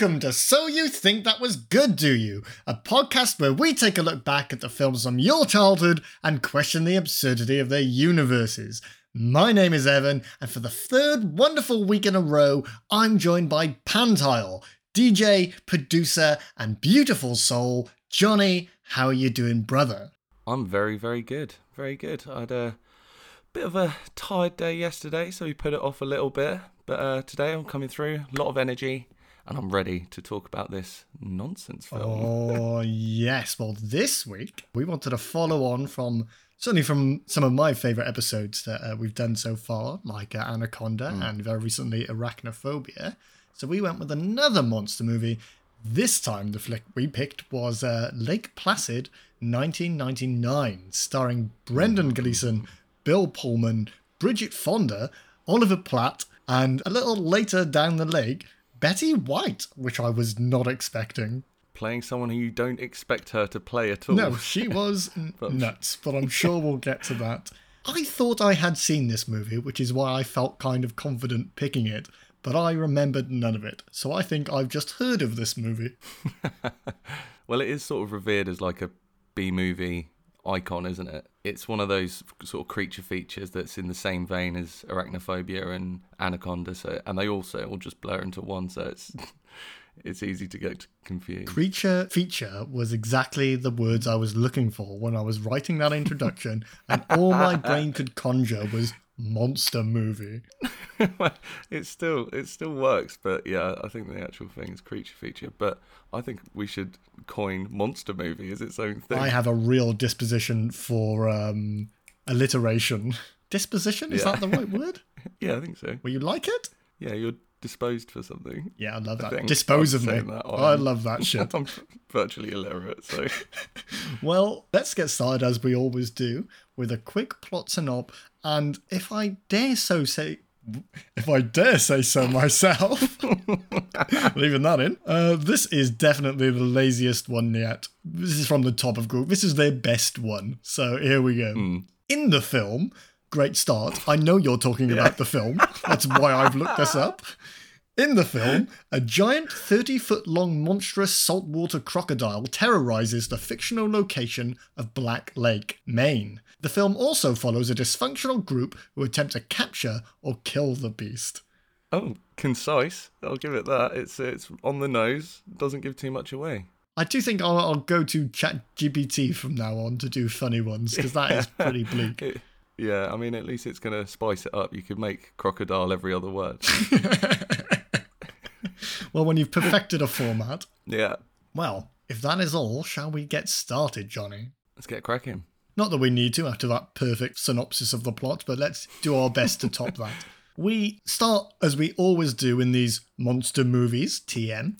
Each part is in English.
Welcome to So You Think That Was Good, Do You? A podcast where we take a look back at the films from your childhood and question the absurdity of their universes. My name is Evan, and for the third wonderful week in a row, I'm joined by Pantile, DJ, producer, and beautiful soul, Johnny. How are you doing, brother? I'm very, very good. Very good. I had a bit of a tired day yesterday, so we put it off a little bit. But today I'm coming through, a lot of energy. And I'm ready to talk about this nonsense film. Oh, yes. Well, this week, we wanted to follow on from some of my favourite episodes that we've done so far, like Anaconda and very recently Arachnophobia. So we went with another monster movie. This time, the flick we picked was Lake Placid, 1999, starring Brendan Gleeson, Bill Pullman, Bridget Fonda, Oliver Platt, and a little later down the lake, Betty White, which I was not expecting. Playing someone who you don't expect her to play at all. No, she was nuts, but I'm sure we'll get to that. I thought I had seen this movie, which is why I felt kind of confident picking it, but I remembered none of it, so I think I've just heard of this movie. Well, it is sort of revered as like a B-movie icon, isn't it? It's one of those sort of creature features that's in the same vein as Arachnophobia and Anaconda, and they all just blur into one, so it's easy to get confused. Creature feature was exactly the words I was looking for when I was writing that introduction, and all my brain could conjure was monster movie. it still works, but yeah, I think the actual thing is creature feature, but I think we should coin monster movie as its own thing. I have a real disposition for alliteration. Disposition? Is that the right word? Yeah, I think so. Well, you like it? Yeah, you're disposed for something. Yeah, I love that. Dispose of me. I love that shit. I'm virtually illiterate, so. Well, let's get started as we always do with a quick plot synopsis, and if I dare say so myself, leaving that in, this is definitely the laziest one yet. This is from the top of group. This is their best one. So here we go. In the film, great start. I know you're talking about the film. That's why I've looked this up. In the film, a giant 30-foot-long monstrous saltwater crocodile terrorizes the fictional location of Black Lake, Maine. The film also follows a dysfunctional group who attempt to capture or kill the beast. Oh, concise. I'll give it that. It's on the nose. Doesn't give too much away. I do think I'll go to ChatGPT from now on to do funny ones, because that is pretty bleak. Yeah, I mean, at least it's going to spice it up. You could make crocodile every other word. Well, when you've perfected a format. Yeah. Well, if that is all, shall we get started, Johnny? Let's get cracking. Not that we need to after that perfect synopsis of the plot, but let's do our best to top that. We start, as we always do in these monster movies, TM,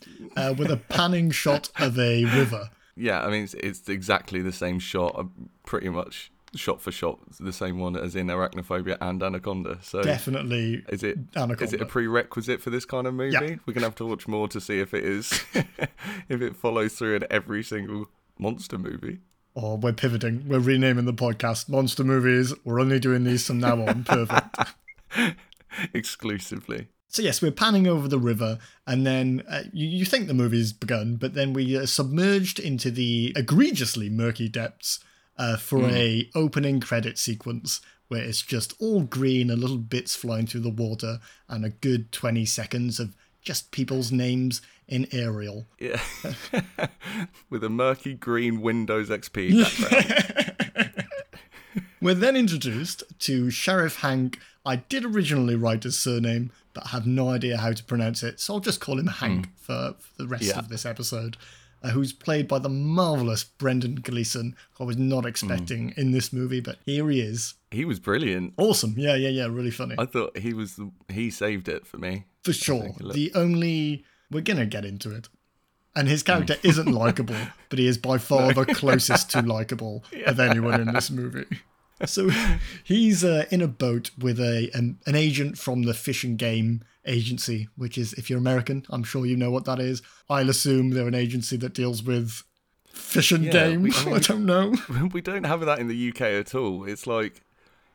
with a panning shot of a river. Yeah, I mean, it's exactly the same shot, pretty much shot for shot, the same one as in Arachnophobia and Anaconda. So definitely Anaconda. Is it a prerequisite for this kind of movie? Yeah. We're going to have to watch more to see if it is, if it follows through in every single monster movie. Or we're pivoting. We're renaming the podcast Monster Movies. We're only doing these from now on. Perfect. Exclusively. So yes, we're panning over the river, and then you think the movie's begun, but then we are submerged into the egregiously murky depths for a opening credit sequence where it's just all green and little bits flying through the water, and a good 20 seconds of just people's names in Arial. Yeah. With a murky green Windows XP background. We're then introduced to Sheriff Hank. I did originally write his surname, but have no idea how to pronounce it, so I'll just call him Hank for the rest of this episode, who's played by the marvellous Brendan Gleeson, who I was not expecting in this movie, but here he is. He was brilliant. Awesome. Yeah, really funny. I thought he saved it for me. For sure. We're going to get into it. And his character isn't likeable, but he is by far the closest to likeable of anyone in this movie. So he's in a boat with an agent from the Fish and Game Agency, which is, if you're American, I'm sure you know what that is. I'll assume they're an agency that deals with fish and game. I don't know. We don't have that in the UK at all. It's like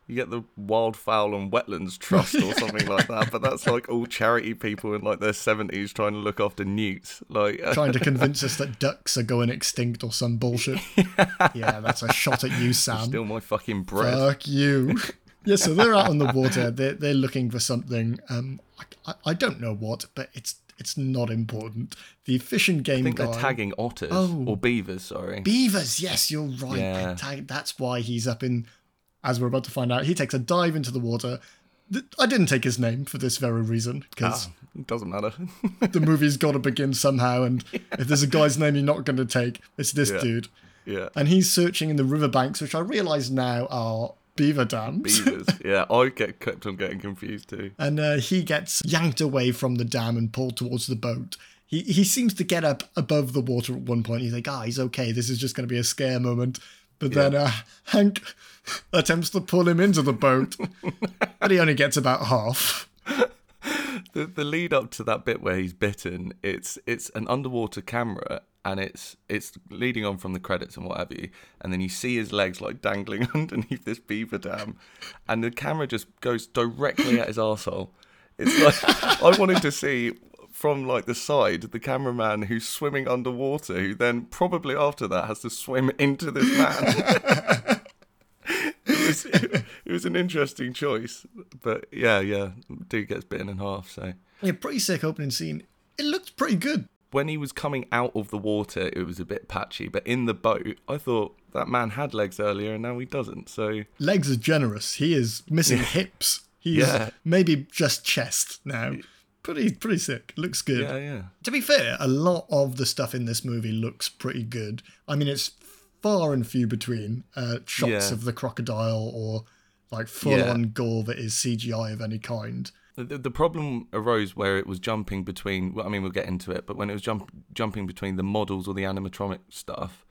You get the Wildfowl and Wetlands Trust or something like that, but that's like all charity people in like their 70s trying to look after newts, like trying to convince us that ducks are going extinct or some bullshit. Yeah, that's a shot at you, Sam. Steal my fucking bread. Fuck you. Yeah, so they're out on the water. They're looking for something. I don't know what, but it's not important. The fish and game guy. I think they're tagging otters or beavers. Sorry, beavers. Yes, you're right. Yeah. That's why he's up in. As we're about to find out, he takes a dive into the water. I didn't take his name for this very reason, because it doesn't matter. The movie's got to begin somehow, and if there's a guy's name you're not going to take, it's this dude. Yeah. And he's searching in the riverbanks, which I realise now are beaver dams. Beavers, yeah. I kept on getting confused too. And he gets yanked away from the dam and pulled towards the boat. He seems to get up above the water at one point. He's like, he's okay. This is just going to be a scare moment. But then Hank attempts to pull him into the boat, and he only gets about half. The lead up to that bit where he's bitten, it's an underwater camera, and it's leading on from the credits and what have you, and then you see his legs like dangling underneath this beaver dam, and the camera just goes directly at his arsehole. It's like, I wanted to see from like the side, the cameraman who's swimming underwater, who then probably after that has to swim into this man. it was an interesting choice, but yeah, dude gets bitten in half. So yeah, pretty sick opening scene. It looked pretty good. When he was coming out of the water, it was a bit patchy, but in the boat, I thought that man had legs earlier, and now he doesn't. So legs are generous. He is missing hips. He's maybe just chest now. Pretty sick. Looks good. Yeah. To be fair, a lot of the stuff in this movie looks pretty good. I mean, it's far and few between shots of the crocodile or like full-on gore that is CGI of any kind. The problem arose where it was jumping between. Well, I mean, we'll get into it, but when it was jumping between the models or the animatronic stuff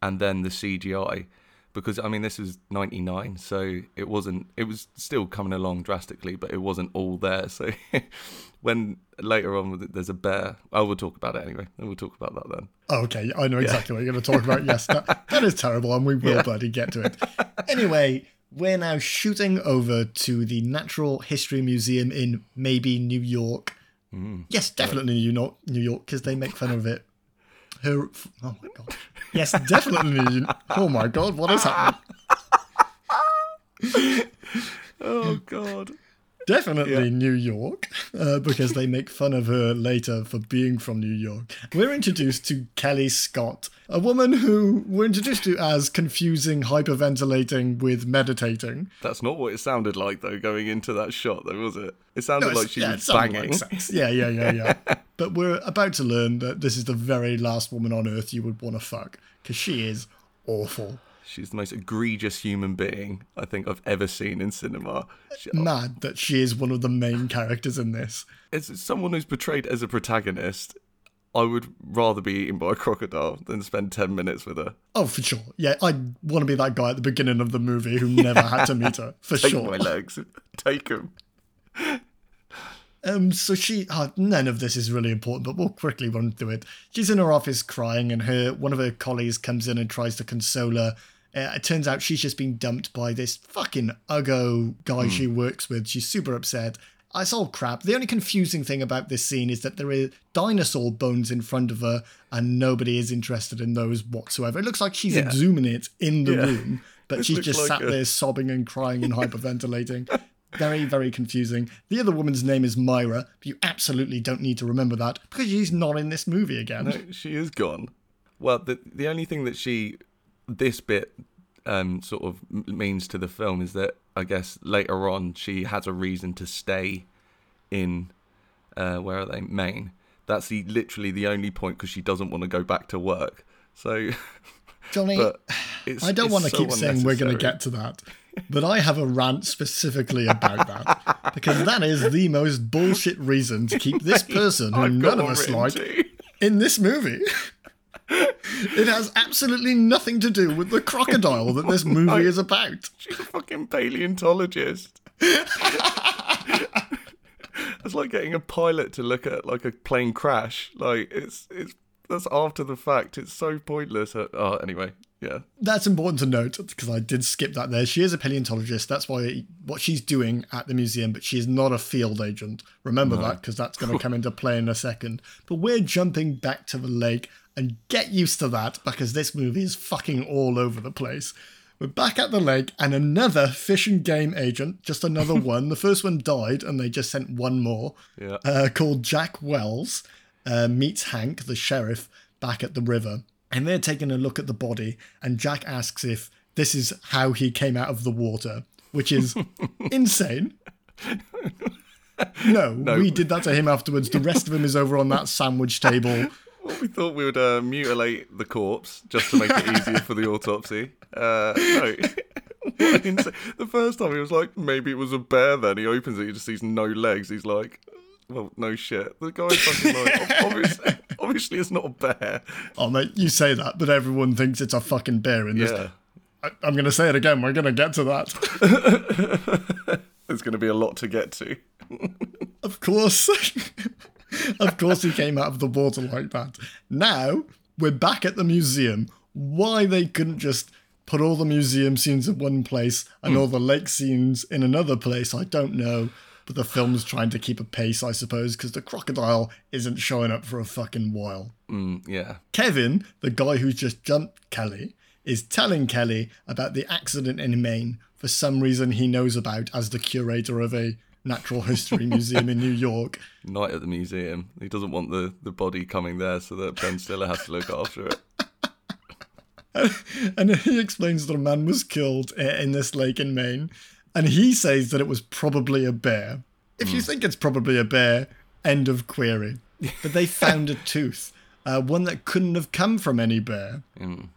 and then the CGI, because I mean, this was 99, so it wasn't. It was still coming along drastically, but it wasn't all there. So. When later on there's a bear. Oh, we'll talk about it anyway. We'll talk about that then. Okay, I know exactly what you're going to talk about. Yes, that is terrible, and we will bloody get to it. Anyway, we're now shooting over to the Natural History Museum in maybe New York. Yes, definitely New York, because they make fun of it. Oh, my God. Yes, definitely New York. Oh, my God, what is happening? Oh, God. Definitely New York, because they make fun of her later for being from New York. We're introduced to Kelly Scott, a woman who we're introduced to as confusing hyperventilating with meditating. That's not what it sounded like, though, going into that shot, though, was it? It sounded like she was banging. Like yeah. But we're about to learn that this is the very last woman on Earth you would want to fuck, because she is awful. She's the most egregious human being I think I've ever seen in cinema. Mad that she is one of the main characters in this. As someone who's portrayed as a protagonist, I would rather be eaten by a crocodile than spend 10 minutes with her. Oh, for sure. Yeah, I want to be that guy at the beginning of the movie who never had to meet her, for sure. Take my legs. Take them. So none of this is really important, but we'll quickly run through it. She's in her office crying, and one of her colleagues comes in and tries to console her. It turns out she's just been dumped by this fucking uggo guy she works with. She's super upset. It's all crap. The only confusing thing about this scene is that there are dinosaur bones in front of her and nobody is interested in those whatsoever. It looks like she's exhuming it in the room, but she's just like sat there sobbing and crying and hyperventilating. Very, very confusing. The other woman's name is Myra, but you absolutely don't need to remember that because she's not in this movie again. No, she is gone. Well, the only thing that this bit sort of means to the film is that I guess later on she has a reason to stay in where are they? Maine. That's literally the only point, because she doesn't want to go back to work. So Johnny, I don't want to keep saying we're going to get to that, but I have a rant specifically about that, because that is the most bullshit reason to keep this person who none of us like in this movie. It has absolutely nothing to do with the crocodile that this movie is about. She's a fucking paleontologist. It's like getting a pilot to look at like a plane crash. Like it's that's after the fact. It's so pointless. Anyway, Yeah. That's important to note, because I did skip that there. She is a paleontologist. That's why what she's doing at the museum, but she is not a field agent. Remember that, because that's going to come into play in a second. But we're jumping back to the lake, and get used to that, because this movie is fucking all over the place. We're back at the lake, and another fish and game agent, just another one. The first one died, and they just sent one more, called Jack Wells, meets Hank, the sheriff, back at the river. And they're taking a look at the body, and Jack asks if this is how he came out of the water, which is insane. No, we did that to him afterwards. The rest of him is over on that sandwich table. Well, we thought we would mutilate the corpse just to make it easier for the autopsy. No. The first time he was like, maybe it was a bear then. He opens it, he just sees no legs. He's like, well, no shit. The guy's fucking like, obviously it's not a bear. Oh, mate, you say that, but everyone thinks it's a fucking bear in this. Yeah. I'm going to say it again. We're going to get to that. There's going to be a lot to get to. Of course. Of course he came out of the water like that. Now, we're back at the museum. Why they couldn't just put all the museum scenes in one place and all the lake scenes in another place, I don't know. But the film's trying to keep a pace, I suppose, because the crocodile isn't showing up for a fucking while. Yeah. Kevin, the guy who just jumped Kelly, is telling Kelly about the accident in Maine for some reason he knows about as the curator of a Natural History Museum in New York. Night at the museum. He doesn't want the body coming there, so that Ben Stiller has to look after it. And he explains that a man was killed in this lake in Maine, and he says that it was probably a bear. If you think it's probably a bear, end of query. But they found a tooth, one that couldn't have come from any bear.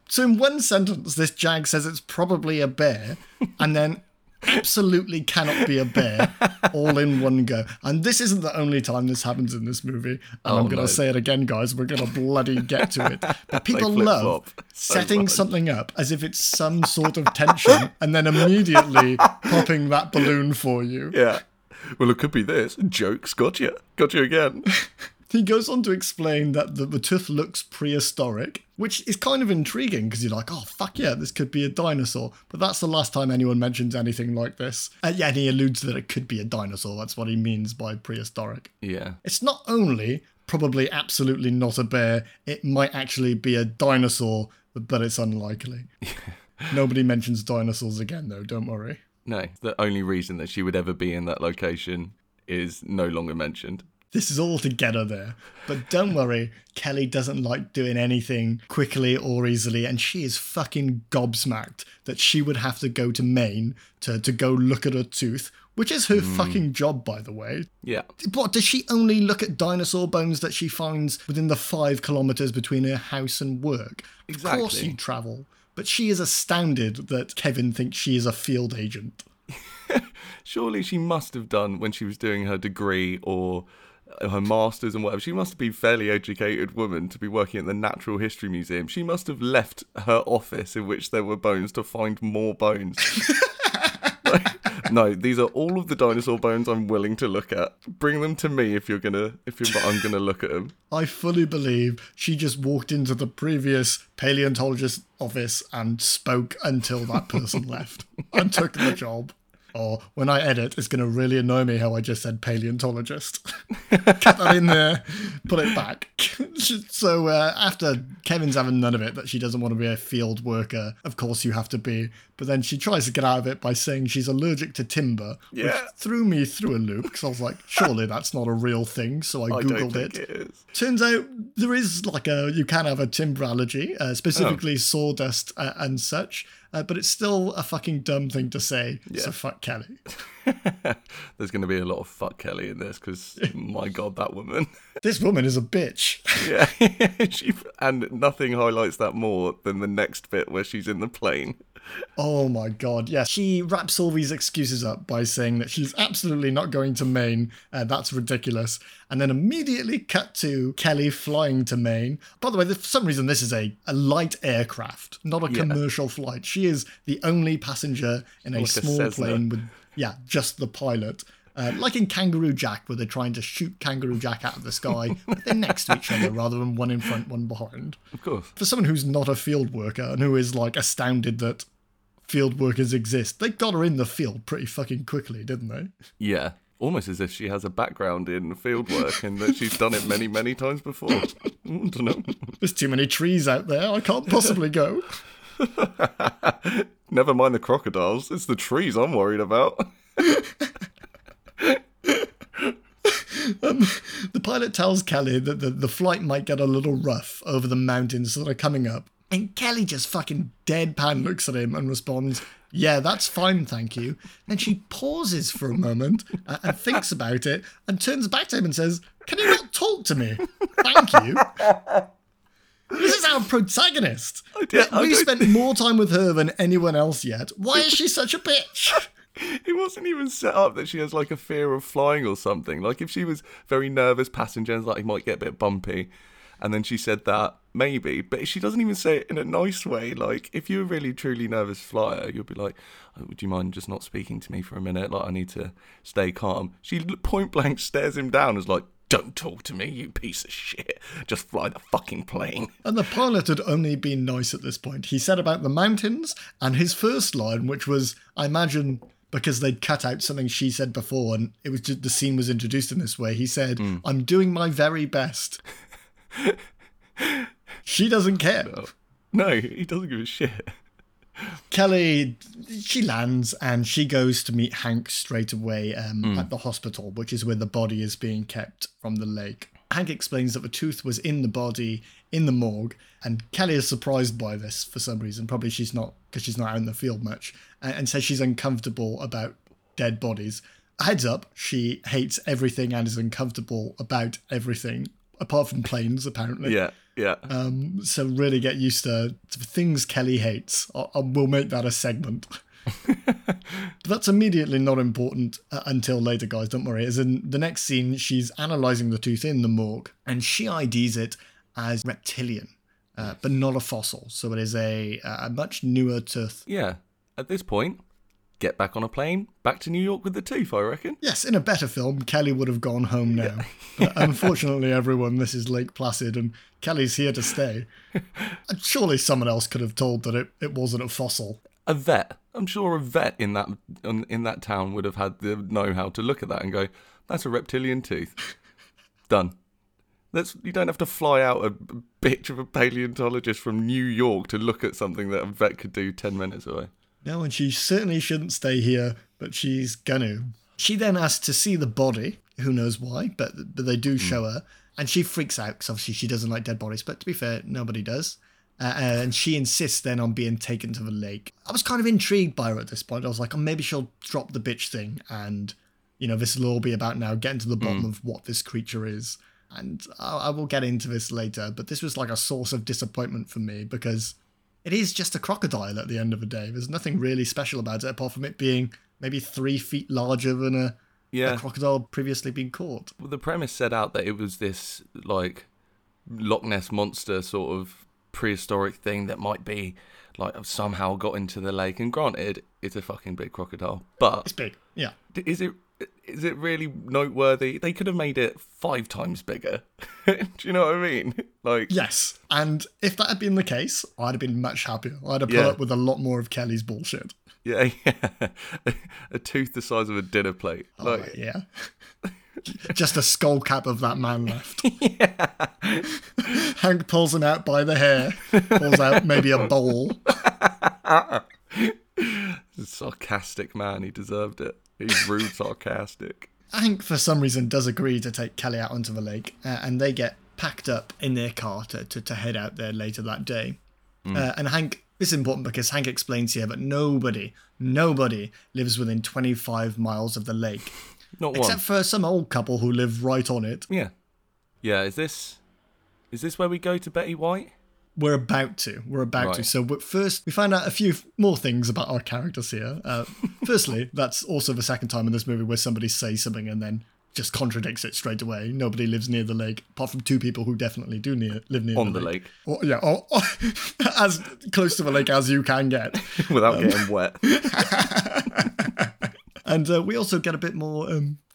So in one sentence, this jag says it's probably a bear, and then absolutely cannot be a bear, all in one go. And this isn't the only time this happens in this movie. And I'm going to say it again, guys. We're going to bloody get to it. But people love setting something up as if it's some sort of tension and then immediately popping that balloon for you. Yeah. Well, it could be this. Jokes. Gotcha. Gotcha again. He goes on to explain that the tooth looks prehistoric, which is kind of intriguing because you're like, oh, fuck yeah, this could be a dinosaur. But that's the last time anyone mentions anything like this. And he alludes that it could be a dinosaur. That's what he means by prehistoric. Yeah. It's not only probably absolutely not a bear, it might actually be a dinosaur, but it's unlikely. Nobody mentions dinosaurs again, though, don't worry. No, the only reason that she would ever be in that location is no longer mentioned. This is all to get her there. But don't worry, Kelly doesn't like doing anything quickly or easily, and she is fucking gobsmacked that she would have to go to Maine to go look at her tooth, which is her fucking job, by the way. Yeah. What, does she only look at dinosaur bones that she finds within the 5 kilometres between her house and work? Exactly. Of course you travel. But she is astounded that Kevin thinks she is a field agent. Surely she must have done, when she was doing her degree or her masters and whatever, she must be a fairly educated woman to be working at the Natural History Museum. She must have left her office in which there were bones to find more bones. No, these are all of the dinosaur bones I'm willing to look at. Bring them to me I'm gonna look at them. I fully believe she just walked into the previous paleontologist's office and spoke until that person left and took the job. Or when I edit, it's going to really annoy me how I just said paleontologist. Cut that in there, put it back. So after Kevin's having none of it, that she doesn't want to be a field worker, of course you have to be. But then she tries to get out of it by saying she's allergic to timber, which threw me through a loop because I was like, surely that's not a real thing. So I Googled it. Turns out there is you can have a timber allergy, specifically sawdust and such. But it's still a fucking dumb thing to say, so fuck Kelly. There's going to be a lot of fuck Kelly in this, because, my God, that woman. This woman is a bitch. Yeah, and nothing highlights that more than the next bit where she's in the plane. Oh, my God, yes. She wraps all these excuses up by saying that she's absolutely not going to Maine. That's ridiculous. And then immediately cut to Kelly flying to Maine. By the way, for some reason, this is a light aircraft, not a commercial flight. She is the only passenger in a small plane with just the pilot. Like in Kangaroo Jack, where they're trying to shoot Kangaroo Jack out of the sky, but they're next to each other rather than one in front, one behind. Of course. For someone who's not a field worker and who is like astounded that field workers exist, they got her in the field pretty fucking quickly, didn't they? Yeah. Almost as if she has a background in field work and that she's done it many, many times before. I don't know. There's too many trees out there. I can't possibly go. Never mind the crocodiles. It's the trees I'm worried about. The pilot tells Kelly that the flight might get a little rough over the mountains that are coming up. And Kelly just fucking deadpan looks at him and responds, "Yeah, that's fine, thank you." Then she pauses for a moment and thinks about it and turns back to him and says, "Can you not talk to me? Thank you." This is our protagonist. We spent more time with her than anyone else yet. Why is she such a bitch? It wasn't even set up that she has like a fear of flying or something. Like if she was very nervous passenger and like it might get a bit bumpy, and then she said that, maybe, but she doesn't even say it in a nice way. Like if you're a really truly nervous flyer, you'll be like, "Oh, would you mind just not speaking to me for a minute? Like I need to stay calm." She point blank stares him down as like, "Don't talk to me, you piece of shit. Just fly the fucking plane." And the pilot had only been nice at this point. He said about the mountains and his first line, which was, I imagine, because they'd cut out something she said before and it was just, the scene was introduced in this way. He said, "I'm doing my very best." She doesn't care. No, he doesn't give a shit. Kelly, she lands and she goes to meet Hank straight away at the hospital, which is where the body is being kept from the lake. Hank explains that the tooth was in the body in the morgue, and Kelly is surprised by this for some reason. Probably she's not, because she's not out in the field much, and says she's uncomfortable about dead bodies. Heads up, she hates everything and is uncomfortable about everything, apart from planes, apparently. Yeah. So really get used to things Kelly hates. We'll make that a segment. But that's immediately not important until later, guys. Don't worry. As in the next scene, she's analysing the tooth in the morgue and she IDs it as reptilian, but not a fossil. So it is a much newer tooth. Yeah. At this point, get back on a plane, back to New York with the tooth, I reckon. Yes, in a better film, Kelly would have gone home now. But unfortunately, everyone, this is Lake Placid, and Kelly's here to stay. Surely someone else could have told that it wasn't a fossil. A vet. I'm sure a vet in that town would have had the know-how to look at that and go, "That's a reptilian tooth." Done. You don't have to fly out a bitch of a paleontologist from New York to look at something that a vet could do 10 minutes away. No, and she certainly shouldn't stay here, but she's gonna. She then asks to see the body. Who knows why, but they do show her. And she freaks out, because obviously she doesn't like dead bodies. But to be fair, nobody does. And she insists then on being taken to the lake. I was kind of intrigued by her at this point. I was like, oh, maybe she'll drop the bitch thing. And, you know, this will all be about now getting to the bottom of what this creature is. And I will get into this later. But this was like a source of disappointment for me, because it is just a crocodile at the end of the day. There's nothing really special about it, apart from it being maybe 3 feet larger than a crocodile previously been caught. Well, the premise set out that it was this, like, Loch Ness monster sort of prehistoric thing that might be, like, somehow got into the lake. And granted, it's a fucking big crocodile, but it's big, yeah. Is it really noteworthy? They could have made it 5 times bigger. Do you know what I mean? Like, yes. And if that had been the case, I'd have been much happier. I'd have put up with a lot more of Kelly's bullshit. Yeah. A tooth the size of a dinner plate. Oh, like, yeah. Just a skull cap of that man left. Yeah. Hank pulls him out by the hair. Pulls out maybe a bowl. Sarcastic man. He deserved it. He's rude, sarcastic. Hank, for some reason, does agree to take Kelly out onto the lake, and they get packed up in their car to head out there later that day. And Hank, this is important because Hank explains here that nobody lives within 25 miles of the lake. Not one. Except for some old couple who live right on it. Yeah. Yeah, is this where we go to Betty White? We're about to. Right. So first, we find out a few more things about our characters here. Firstly, that's also the second time in this movie where somebody says something and then just contradicts it straight away. Nobody lives near the lake, apart from 2 people who definitely do live near on the lake. Or as close to the lake as you can get. Without getting wet. And we also get a bit more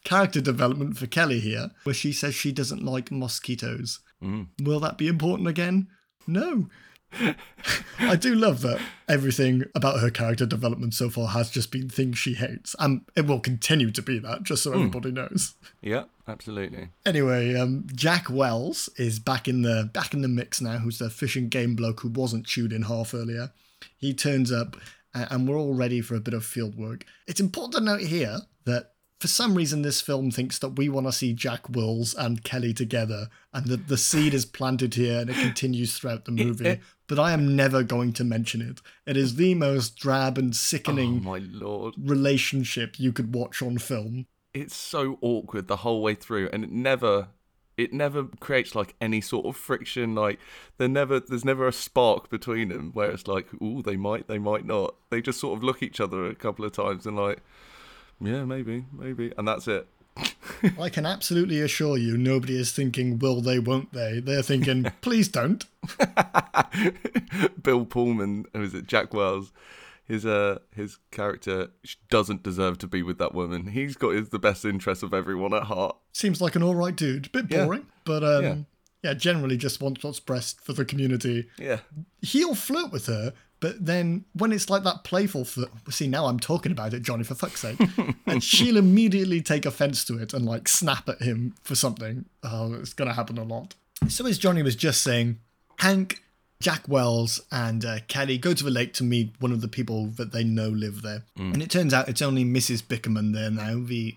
character development for Kelly here, where she says she doesn't like mosquitoes. Mm. Will that be important again? No. I do love that everything about her character development so far has just been things she hates, and it will continue to be that, just so everybody knows. Yeah, absolutely. Anyway, Jack Wells is back in the mix now, who's the fish and game bloke who wasn't chewed in half earlier. He turns up, and we're all ready for a bit of field work. It's important to note here that for some reason this film thinks that we want to see Jack Wells and Kelly together, and that the seed is planted here and it continues throughout the movie. But I am never going to mention it. It is the most drab and sickening relationship you could watch on film. It's so awkward the whole way through, and it never creates like any sort of friction. Like there's never a spark between them where it's like, ooh, they might not. They just sort of look each other a couple of times and like, yeah, maybe, and that's it. I can absolutely assure you nobody is thinking, will they, won't they? They're thinking, please don't. Bill Pullman, who is it, Jack Wells, his character doesn't deserve to be with that woman. He's got the best interests of everyone at heart. Seems like an all right dude. Bit boring, but yeah, generally just wants what's best for the community. Yeah. He'll flirt with her, but then when it's like that playful flirt, see, now I'm talking about it, Johnny, for fuck's sake. And she'll immediately take offense to it and like snap at him for something. Oh, it's going to happen a lot. So as Johnny was just saying, Hank, Jack Wells and Kelly go to the lake to meet one of the people that they know live there. Mm. And it turns out it's only Mrs. Bickerman there now, the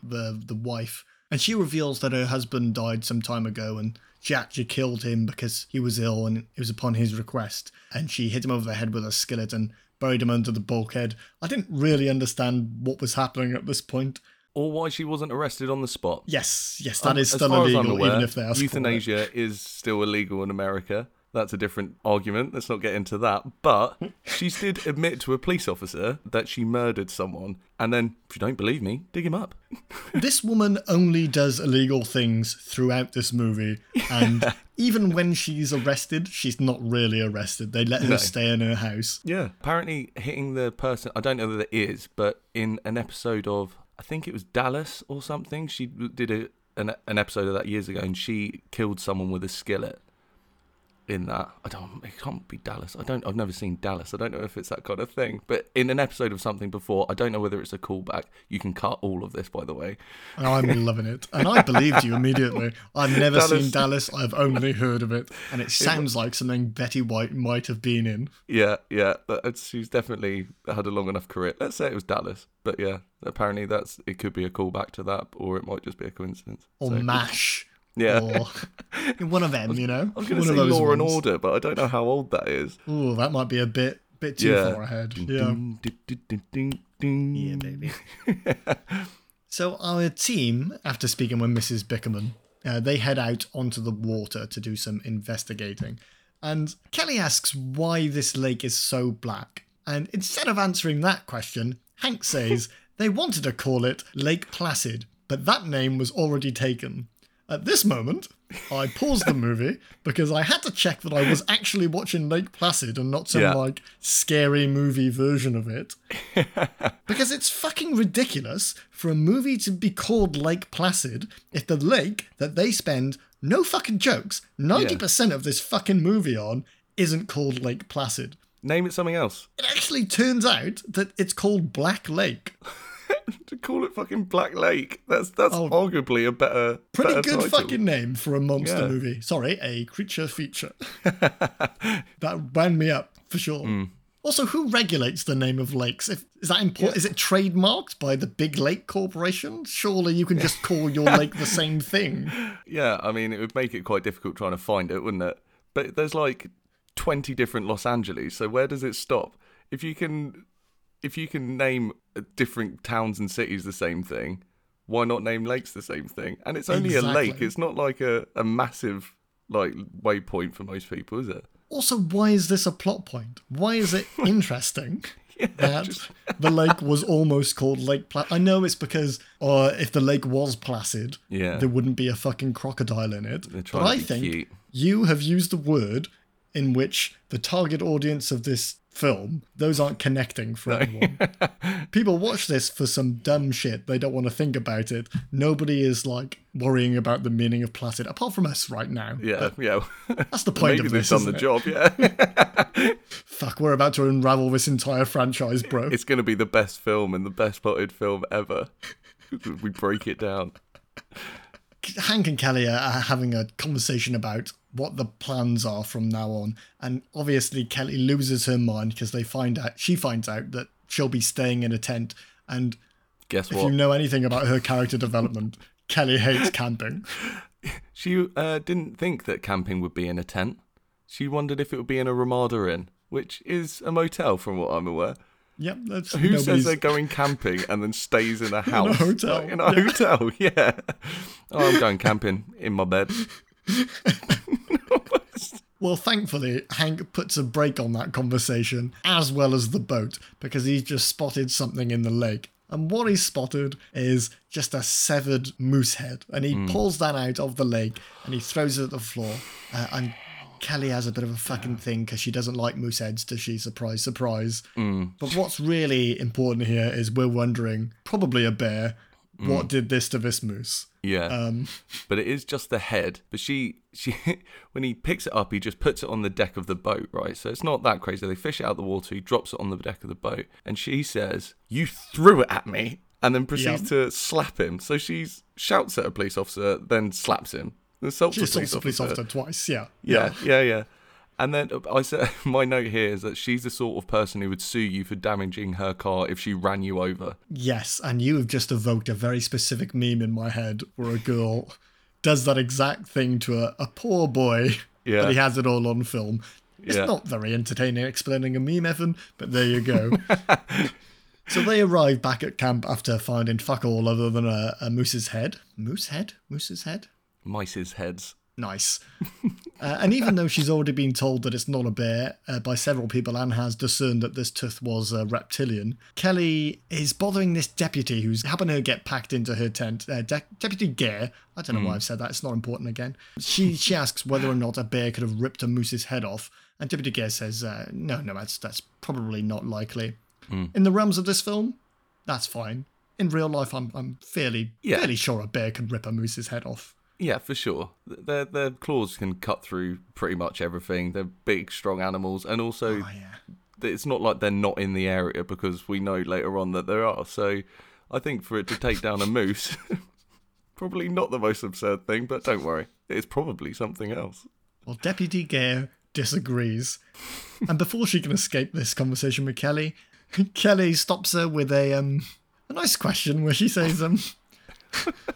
wife. And she reveals that her husband died some time ago and she actually killed him because he was ill and it was upon his request. And she hit him over the head with a skillet and buried him under the bulkhead. I didn't really understand what was happening at this point. Or why she wasn't arrested on the spot. Yes, that is still illegal, even if they ask for it. Euthanasia is still illegal in America. That's a different argument. Let's not get into that. But she did admit to a police officer that she murdered someone. And then, if you don't believe me, dig him up. This woman only does illegal things throughout this movie. And even when she's arrested, she's not really arrested. They let her stay in her house. Yeah. Apparently hitting the person, I don't know that it is, but in an episode of, I think it was Dallas or something, she did an episode of that years ago and she killed someone with a skillet. In that, it can't be Dallas. I've never seen Dallas. I don't know if it's that kind of thing. But in an episode of something before, I don't know whether it's a callback. You can cut all of this, by the way. And I'm loving it. And I believed you immediately. I've never seen Dallas. I've only heard of it. And it sounds like something Betty White might have been in. Yeah. She's definitely had a long enough career. Let's say it was Dallas. But yeah, apparently it could be a callback to that, or it might just be a coincidence. Or MASH. Yeah. Or one of them, you know? I was going to say Law and Order, but I don't know how old that is. Ooh, that might be a bit too far ahead. Yeah, baby. So our team, after speaking with Mrs. Bickerman, they head out onto the water to do some investigating. And Kelly asks why this lake is so black. And instead of answering that question, Hank says they wanted to call it Lake Placid, but that name was already taken. At this moment, I paused the movie because I had to check that I was actually watching Lake Placid and not some, scary movie version of it. Because it's fucking ridiculous for a movie to be called Lake Placid if the lake that they spend, no fucking jokes, 90% of this fucking movie on isn't called Lake Placid. Name it something else. It actually turns out that it's called Black Lake. To call it fucking Black Lake. That's arguably a better good title. Fucking name for a monster movie. Sorry, a creature feature. That wound me up for sure. Mm. Also, who regulates the name of lakes? Is that important? Yeah. Is it trademarked by the Big Lake Corporation? Surely you can just call your lake the same thing. Yeah, I mean, it would make it quite difficult trying to find it, wouldn't it? But there's like 20 different Los Angeles, so where does it stop? If you can name different towns and cities the same thing, why not name lakes the same thing? And it's only a lake. It's not like a massive like waypoint for most people, is it? Also, why is this a plot point? Why is it interesting that the lake was almost called Lake Placid? I know it's because if the lake was placid, there wouldn't be a fucking crocodile in it. But I think you have used the word in which the target audience of this film, those aren't connecting for anyone. People watch this for some dumb shit. They don't want to think about it. Nobody is like worrying about the meaning of Placid, apart from us right now. Yeah, but yeah. That's the point of this, isn't it? Job, yeah. Fuck, we're about to unravel this entire franchise, bro. It's going to be the best film and the best plotted film ever. We break it down. Hank and Kelly are having a conversation about what the plans are from now on, and obviously Kelly loses her mind because she finds out that she'll be staying in a tent, and guess what? If you know anything about her character development, Kelly hates camping. She didn't think that camping would be in a tent. She wondered if it would be in a Ramada Inn, which is a motel from what I'm aware. Yep, that's who says they're going camping and then stays in a house? In a hotel. Like, in a hotel, yeah. Oh, I'm going camping in my bed. Well, thankfully, Hank puts a brake on that conversation, as well as the boat, because he's just spotted something in the lake. And what he's spotted is just a severed moose head. And he pulls that out of the lake and he throws it at the floor. And Kelly has a bit of a fucking thing because she doesn't like moose heads, does she? Surprise, surprise. But what's really important here is we're wondering, probably a bear, what did this to this moose? Yeah. But it is just the head. But she when he picks it up, he just puts it on the deck of the boat, right? So it's not that crazy. They fish it out of the water. He drops it on the deck of the boat. And she says, "You threw it at me," and then proceeds to slap him. So she shouts at a police officer, then slaps him. She assaults the police officer twice, yeah. And then I said, my note here is that she's the sort of person who would sue you for damaging her car if she ran you over. Yes, and you have just evoked a very specific meme in my head where a girl does that exact thing to a poor boy, but he has it all on film. It's not very entertaining explaining a meme, Evan, but there you go. So they arrive back at camp after finding fuck all other than a moose's head. Moose head? Moose's head? Mice's heads. Nice. And even though she's already been told that it's not a bear by several people and has discerned that this tooth was reptilian, Kelly is bothering this deputy who's happened to get packed into her tent, Deputy Gare. I don't know why I've said that. It's not important again. She asks whether or not a bear could have ripped a moose's head off. And Deputy Gare says, no, that's probably not likely. In the realms of this film, that's fine. In real life, I'm fairly sure a bear could rip a moose's head off. Yeah, for sure. Their claws can cut through pretty much everything. They're big, strong animals. And also, it's not like they're not in the area, because we know later on that there are. So I think for it to take down a moose, probably not the most absurd thing, but don't worry. It's probably something else. Well, Deputy Gare disagrees. And before she can escape this conversation with Kelly, Kelly stops her with a nice question where she says...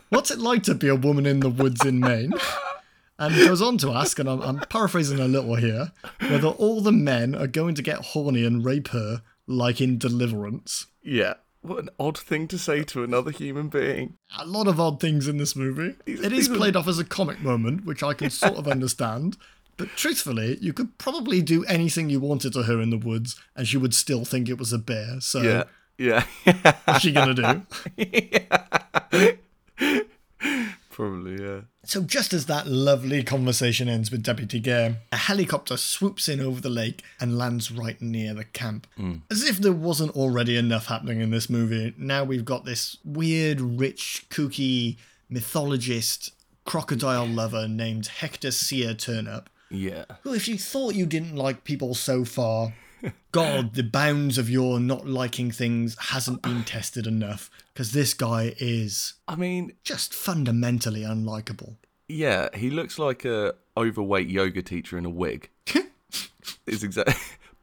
what's it like to be a woman in the woods in Maine? And goes on to ask, and I'm paraphrasing a little here, whether all the men are going to get horny and rape her like in Deliverance. Yeah. What an odd thing to say to another human being. A lot of odd things in this movie. It is played off as a comic moment, which I can sort of understand. But truthfully, you could probably do anything you wanted to her in the woods, and she would still think it was a bear. So yeah. What's she going to do? Probably, yeah. So just as that lovely conversation ends with Deputy Gare, a helicopter swoops in over the lake and lands right near the camp. As if there wasn't already enough happening in this movie, now we've got this weird, rich, kooky mythologist crocodile lover named Hector Sear Turnip. Yeah. Who, if you thought you didn't like people so far... God, the bounds of your not liking things hasn't been tested enough, because this guy is, just fundamentally unlikable. Yeah, he looks like a overweight yoga teacher in a wig. But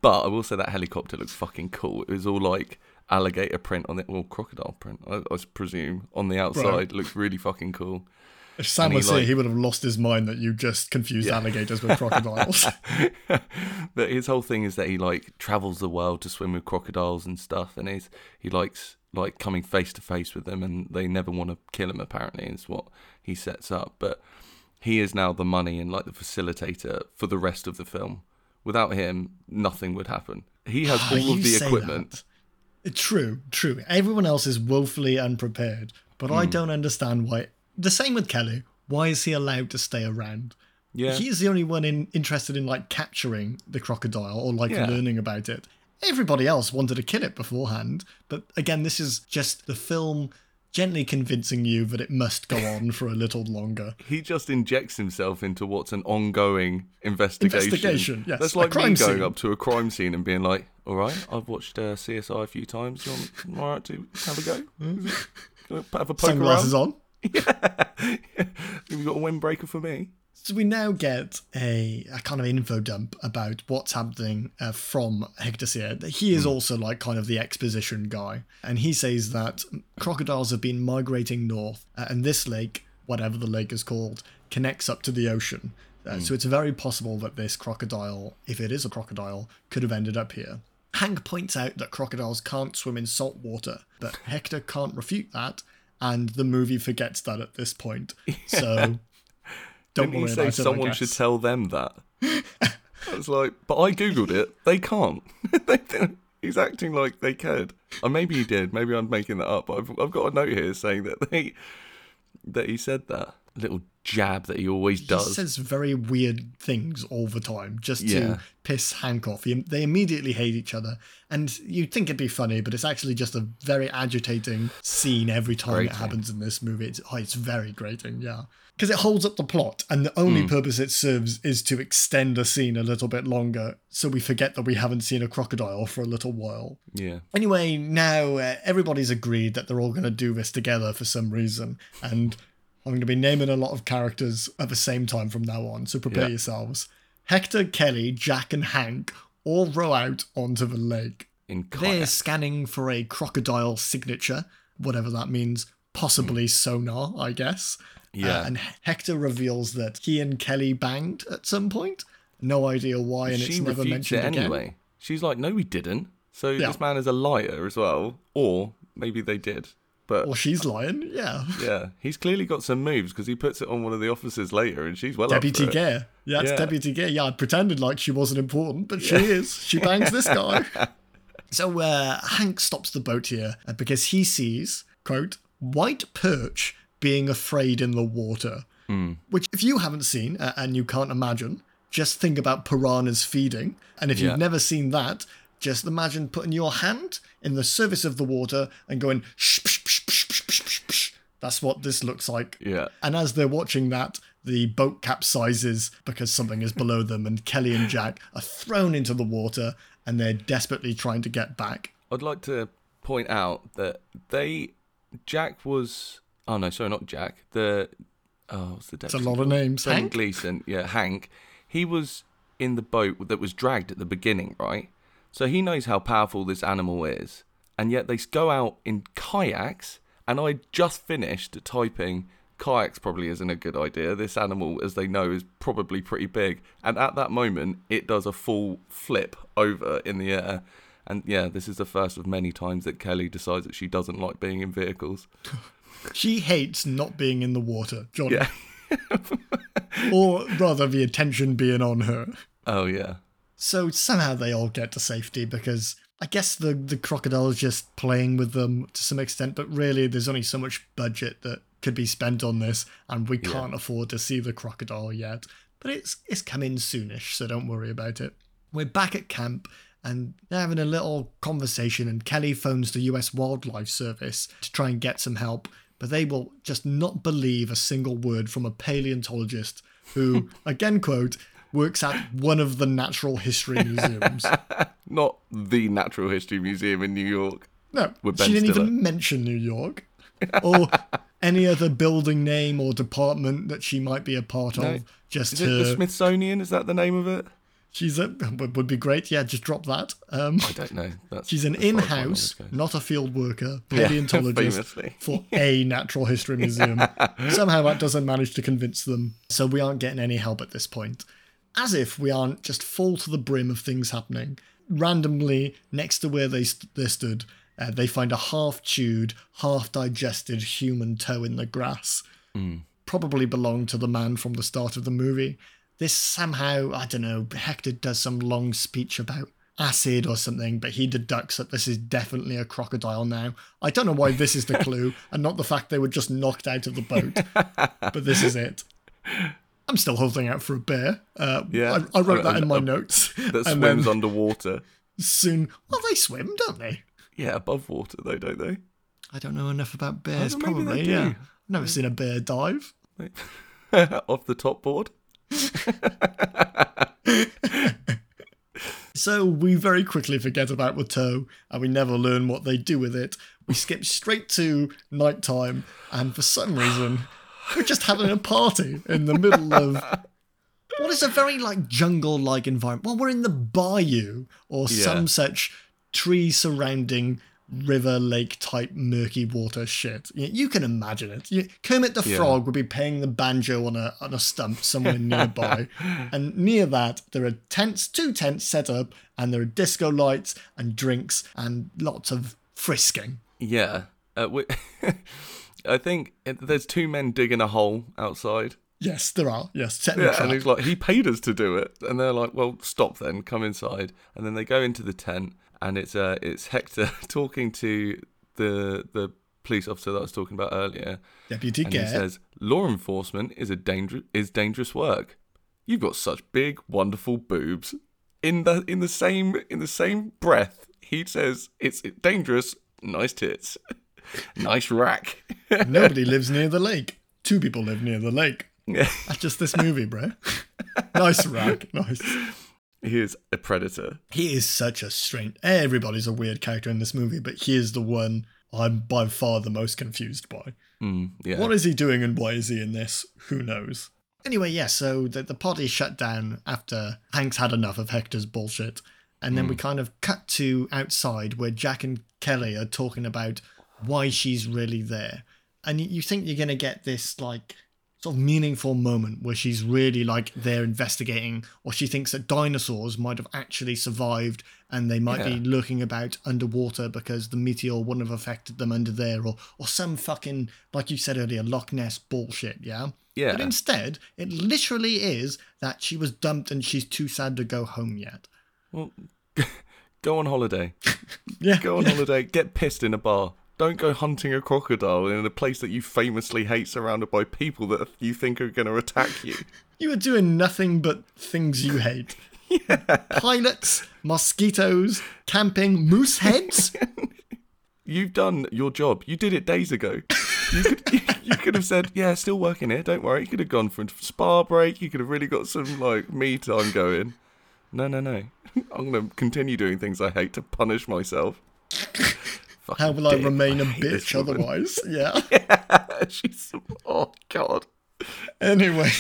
I will say that helicopter looks fucking cool. It was all like alligator print on it, or crocodile print, I presume, on the outside. Right. Looks really fucking cool. If Sam was here, he would have lost his mind that you just confused alligators with crocodiles. But his whole thing is that he travels the world to swim with crocodiles and stuff, and he likes coming face to face with them, and they never want to kill him. Apparently, is what he sets up. But he is now the money and the facilitator for the rest of the film. Without him, nothing would happen. He has all of the equipment. That. True. Everyone else is woefully unprepared, but I don't understand why. The same with Kelly. Why is he allowed to stay around? Yeah. He's the only one interested in like capturing the crocodile or like learning about it. Everybody else wanted to kill it beforehand. But again, this is just the film gently convincing you that it must go on for a little longer. He just injects himself into what's an ongoing investigation. Yes. That's like me going up to a crime scene and being like, all right, I've watched CSI a few times. You want all right to have a go? Can I have a poke sunglasses around? Yeah. You've got a windbreaker for me. So we now get a kind of info dump about what's happening from Hector's here. He is also like kind of the exposition guy. And he says that crocodiles have been migrating north and this lake, whatever the lake is called, connects up to the ocean. So it's very possible that this crocodile, if it is a crocodile, could have ended up here. Hank points out that crocodiles can't swim in salt water, but Hector can't refute that. And the movie forgets that at this point. Yeah. So... Don't worry about it, someone should tell them that. I was like, but I googled it. They can't. He's acting like they could. Or maybe he did. Maybe I'm making that up. I've got a note here saying that he said that little jab that he always does. He says very weird things all the time just to piss Hank off. They immediately hate each other, and you'd think it'd be funny, but it's actually just a very agitating scene every time it happens in this movie. It's very grating, yeah. Because it holds up the plot, and the only purpose it serves is to extend a scene a little bit longer, so we forget that we haven't seen a crocodile for a little while. Yeah. Anyway, now everybody's agreed that they're all going to do this together for some reason, and I'm going to be naming a lot of characters at the same time from now on, so prepare yourselves. Hector, Kelly, Jack, and Hank all row out onto the lake. They're scanning for a crocodile signature, whatever that means, possibly sonar, I guess. Yeah. And Hector reveals that he and Kelly banged at some point. No idea why, and it's never mentioned again. She refutes it anyway. She's like, no, we didn't. So this man is a liar as well, or maybe they did. Or she's lying, yeah. Yeah, he's clearly got some moves because he puts it on one of the officers later and she's Deputy Gare. Yeah, it's Deputy Gare. Yeah, I pretended like she wasn't important, but she is. She bangs this guy. So Hank stops the boat here because he sees, quote, white perch being afraid in the water, which if you haven't seen and you can't imagine, just think about piranhas feeding. And if you've never seen that, just imagine putting your hand in the surface of the water and going, shh, psh, psh, psh, psh, psh, psh, psh. That's what this looks like. Yeah. And as they're watching that, the boat capsizes because something is below them, and Kelly and Jack are thrown into the water and they're desperately trying to get back. I'd like to point out that It's a lot of names. Brendan Gleeson, Hank. He was in the boat that was dragged at the beginning, right? So he knows how powerful this animal is, and yet they go out in kayaks, and I just finished typing, kayaks probably isn't a good idea. This animal, as they know, is probably pretty big, and at that moment, it does a full flip over in the air, and this is the first of many times that Kelly decides that she doesn't like being in vehicles. She hates not being in the water, Johnny. Yeah. Or rather, the attention being on her. Oh, yeah. So somehow they all get to safety because I guess the crocodile is just playing with them to some extent, but really there's only so much budget that could be spent on this, and we can't afford to see the crocodile yet. But it's coming soonish, so don't worry about it. We're back at camp and they're having a little conversation, and Kelly phones the US Wildlife Service to try and get some help, but they will just not believe a single word from a paleontologist who, again quote, works at one of the Natural History Museums. Not the Natural History Museum in New York. No, she didn't even mention New York or any other building name or department that she might be a part of. Just is it the Smithsonian? Is that the name of it? She's would be great. Yeah, just drop that. I don't know. She's an in-house, not a field worker, paleontologist for a Natural History Museum. Somehow that doesn't manage to convince them. So we aren't getting any help at this point. As if we aren't just full to the brim of things happening. Randomly, next to where they stood, they find a half-chewed, half-digested human toe in the grass. Probably belonged to the man from the start of the movie. This somehow, I don't know, Hector does some long speech about acid or something, but he deducts that this is definitely a crocodile now. I don't know why this is the clue, and not the fact they were just knocked out of the boat. But this is it. I'm still holding out for a bear. I wrote that in my notes. That swims underwater. Soon. Well, they swim, don't they? Yeah, above water, though, don't they? I don't know enough about bears, probably, yeah. I've never seen a bear dive. Off the top board. So we very quickly forget about the toe, and we never learn what they do with it. We skip straight to nighttime, and for some reason, we're just having a party in the middle of... what is a very jungle-like environment? Well, we're in the bayou, or some such tree-surrounding river lake type murky water shit. You can imagine it. Kermit the Frog would be playing the banjo on a stump somewhere nearby, and near that there are two tents set up, and there are disco lights and drinks and lots of frisking. I think there's two men digging a hole outside. Yes, there are. Yes, technically. Yeah, and he's like, he paid us to do it, and they're like, well, stop then, come inside, and then they go into the tent. And it's Hector talking to the police officer that I was talking about earlier. Deputy Gare. And he says, law enforcement is dangerous work. You've got such big, wonderful boobs. In the same breath, he says it's dangerous. Nice tits. Nice rack. Nobody lives near the lake. Two people live near the lake. Yeah. That's just this movie, bro. Nice rack. Nice. He is a predator. He is such a strange... Everybody's a weird character in this movie, but he is the one I'm by far the most confused by. What is he doing and why is he in this? Who knows? Anyway, so the party shut down after Hank's had enough of Hector's bullshit. And then we kind of cut to outside where Jack and Kelly are talking about why she's really there. And you think you're going to get this, sort of meaningful moment where she's really they're investigating, or she thinks that dinosaurs might have actually survived and they might be lurking about underwater because the meteor wouldn't have affected them under there, or some fucking, like you said earlier, Loch Ness bullshit, yeah? Yeah. But instead, it literally is that she was dumped and she's too sad to go home yet. Well, go on holiday. Go on holiday, get pissed in a bar. Don't go hunting a crocodile in a place that you famously hate, surrounded by people that you think are going to attack you. You are doing nothing but things you hate. Pilots, mosquitoes, camping, moose heads. You've done your job. You did it days ago. You could have said, yeah, still working here, don't worry. You could have gone for a spa break. You could have really got some me time going. No. I'm going to continue doing things I hate to punish myself. How will I remain a bitch otherwise? Yeah. She's... Oh, God. Anyway,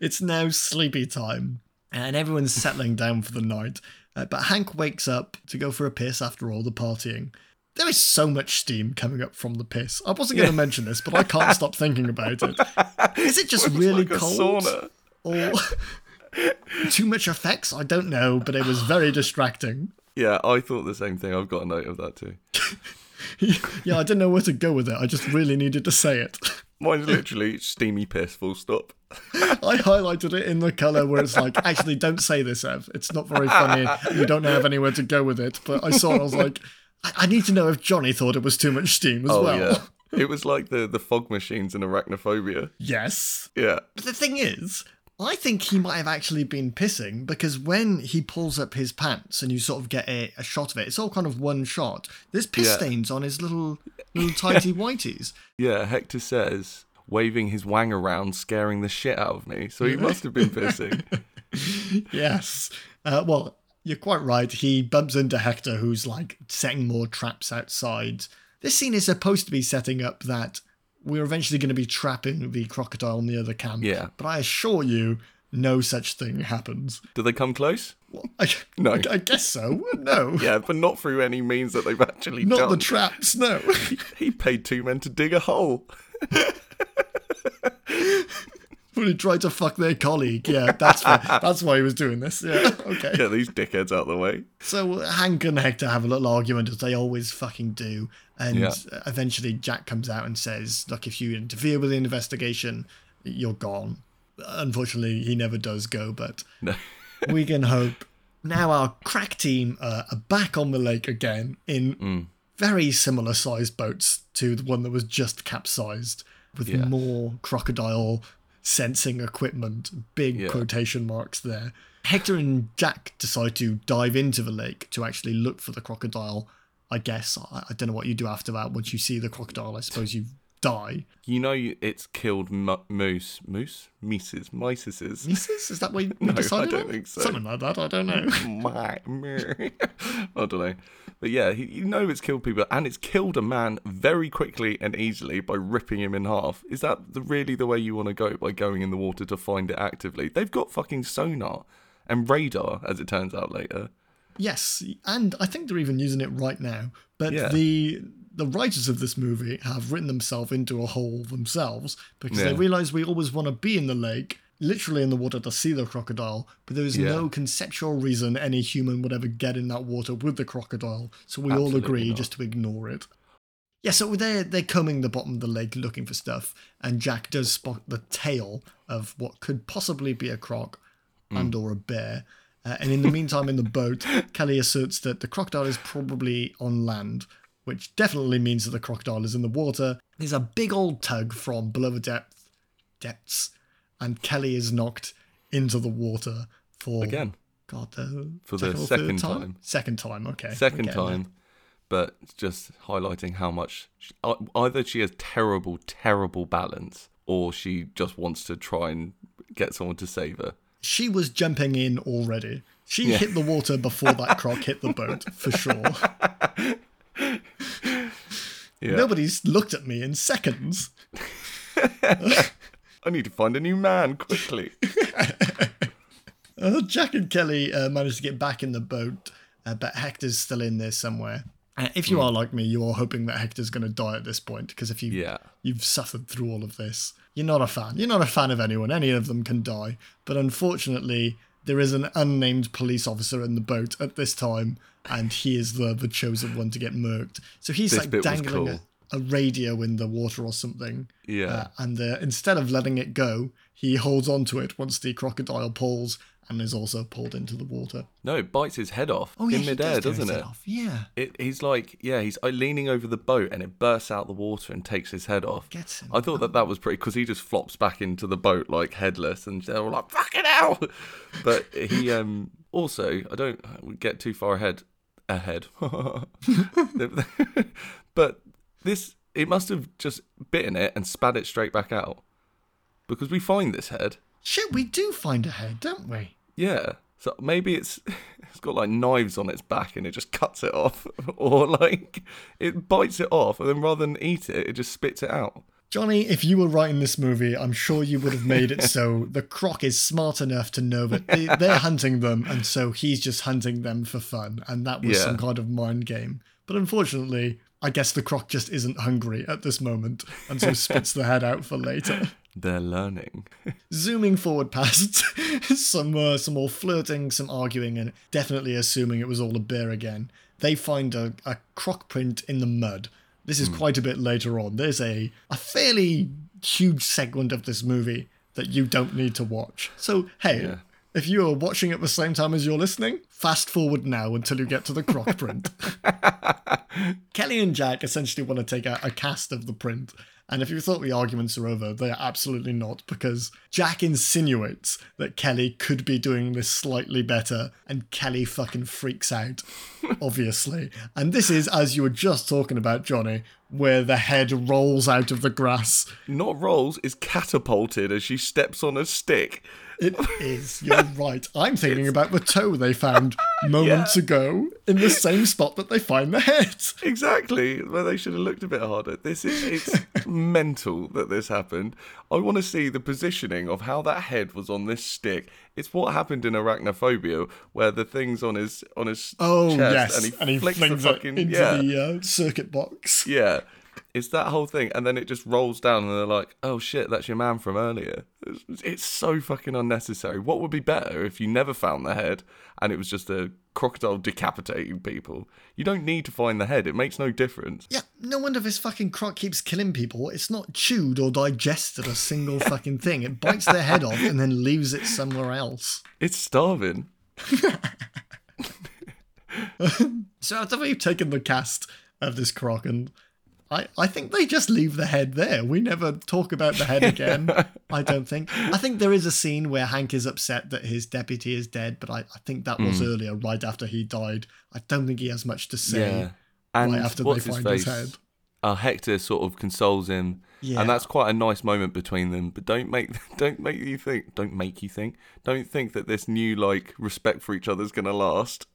it's now sleepy time, and everyone's settling down for the night. But Hank wakes up to go for a piss after all the partying. There is so much steam coming up from the piss. I wasn't going to mention this, but I can't stop thinking about it. Is it just really cold? Sauna. Or too much effects? I don't know, but it was very distracting. Yeah, I thought the same thing. I've got a note of that too. I didn't know where to go with it. I just really needed to say it. Mine's literally steamy piss, full stop. I highlighted it in the colour where it's actually, don't say this, Ev. It's not very funny. You don't have anywhere to go with it. But I saw it, I was like, I need to know if Johnny thought it was too much steam as well. Yeah. It was like the fog machines in Arachnophobia. Yes. Yeah. But the thing is... I think he might have actually been pissing, because when he pulls up his pants and you sort of get a shot of it, it's all kind of one shot. There's piss stains on his little tighty whities. Yeah, Hector says, waving his wang around, scaring the shit out of me. So he must have been pissing. Yes. Well, you're quite right. He bumps into Hector, who's setting more traps outside. This scene is supposed to be setting up that we're eventually going to be trapping the crocodile near the camp. Yeah. But I assure you, no such thing happens. Do they come close? Well, no. I guess so. No. Yeah, but not through any means that they've actually done. Not the traps, no. He paid two men to dig a hole. When he tried to fuck their colleague. Yeah, that's why he was doing this. Yeah, okay. Get these dickheads out of the way. So Hank and Hector have a little argument, as they always fucking do. And eventually Jack comes out and says, look, if you interfere with the investigation, you're gone. Unfortunately, he never does go, but we can hope. Now our crack team are back on the lake again in very similar sized boats to the one that was just capsized, with more crocodile sensing equipment, big quotation marks there. Hector and Jack decide to dive into the lake to actually look for the crocodile, I guess. I don't know what you do after that. Once you see the crocodile, I suppose you die. You know it's killed moose. Moose? Mises? Miceses? Mises? Is that what you decided? No, I don't think so. Something like that, I don't know. I don't know. But yeah, you know it's killed people, and it's killed a man very quickly and easily by ripping him in half. Is that really the way you want to go, by going in the water to find it actively? They've got fucking sonar and radar, as it turns out later. Yes, and I think they're even using it right now. But the writers of this movie have written themselves into a hole themselves, because they realise we always want to be in the lake, literally in the water, to see the crocodile, but there is no conceptual reason any human would ever get in that water with the crocodile, so we all agree just to ignore it. Yeah, so they're combing the bottom of the lake looking for stuff, and Jack does spot the tail of what could possibly be a croc and or a bear. And in the meantime, in the boat, Kelly asserts that the crocodile is probably on land, which definitely means that the crocodile is in the water. There's a big old tug from below the depths, and Kelly is knocked into the water for the second time. But just highlighting how much either she has terrible balance, or she just wants to try and get someone to save her. She was jumping in already. She hit the water before that croc hit the boat, for sure. Yeah. Nobody's looked at me in seconds. I need to find a new man quickly. Jack and Kelly managed to get back in the boat, but Hector's still in there somewhere. If you are like me, you are hoping that Hector's going to die at this point, because if you've suffered through all of this, you're not a fan. You're not a fan of anyone. Any of them can die. But unfortunately, there is an unnamed police officer in the boat at this time, and he is the chosen one to get murked. So he's dangling a radio in the water or something. Yeah. And instead of letting it go, he holds onto it once the crocodile pulls, and is also pulled into the water. No, it bites his head off in midair, doesn't it? Yeah. He's like, he's leaning over the boat, and it bursts out the water and takes his head off. Gets him. I thought that was pretty, because he just flops back into the boat like headless, and they're all like, fucking hell! But he also, I don't get too far ahead. But it must have just bitten it and spat it straight back out, because we find this head. Shit, we do find a head, don't we? Yeah. So maybe it's got like knives on its back and it just cuts it off, or like it bites it off and then rather than eat it, it just spits it out. Johnny, if you were writing this movie, I'm sure you would have made it so the croc is smart enough to know that they're hunting them, and so he's just hunting them for fun, and that was some kind of mind game. But unfortunately, I guess the croc just isn't hungry at this moment, and so spits the head out for later. They're learning. Zooming forward past some more flirting, some arguing, and definitely assuming it was all a bear again, they find a croc print in the mud. This is quite a bit later on. There's a fairly huge segment of this movie that you don't need to watch. So, hey, if you are watching at the same time as you're listening, fast forward now until you get to the croc print. Kelly and Jack essentially want to take a cast of the print. And if you thought the arguments are over, they are absolutely not, because Jack insinuates that Kelly could be doing this slightly better, and Kelly fucking freaks out, obviously. And this is, as you were just talking about, Johnny, where the head rolls out of the grass. Not rolls, is catapulted as she steps on a stick. It is, you're right. I'm thinking about the toe they found moments ago in the same spot that they find the head. Exactly, where they should have looked a bit harder. It's mental that this happened. I want to see the positioning of how that head was on this stick. It's what happened in Arachnophobia, where the thing's on his chest, yes. and he flings it into the circuit box. Yeah. It's that whole thing, and then it just rolls down, and they're like, oh shit, that's your man from earlier. It's so fucking unnecessary. What would be better if you never found the head, and it was just a crocodile decapitating people? You don't need to find the head, it makes no difference. Yeah, no wonder this fucking croc keeps killing people. It's not chewed or digested a single fucking thing. It bites their head off and then leaves it somewhere else. It's starving. So after we've taken the cast of this croc, and I think they just leave the head there. We never talk about the head again, I don't think. I think there is a scene where Hank is upset that his deputy is dead, but I think that was earlier, right after he died. I don't think he has much to say and right after they find his head. Hector sort of consoles him, and that's quite a nice moment between them. But don't think that this new respect for each other is going to last.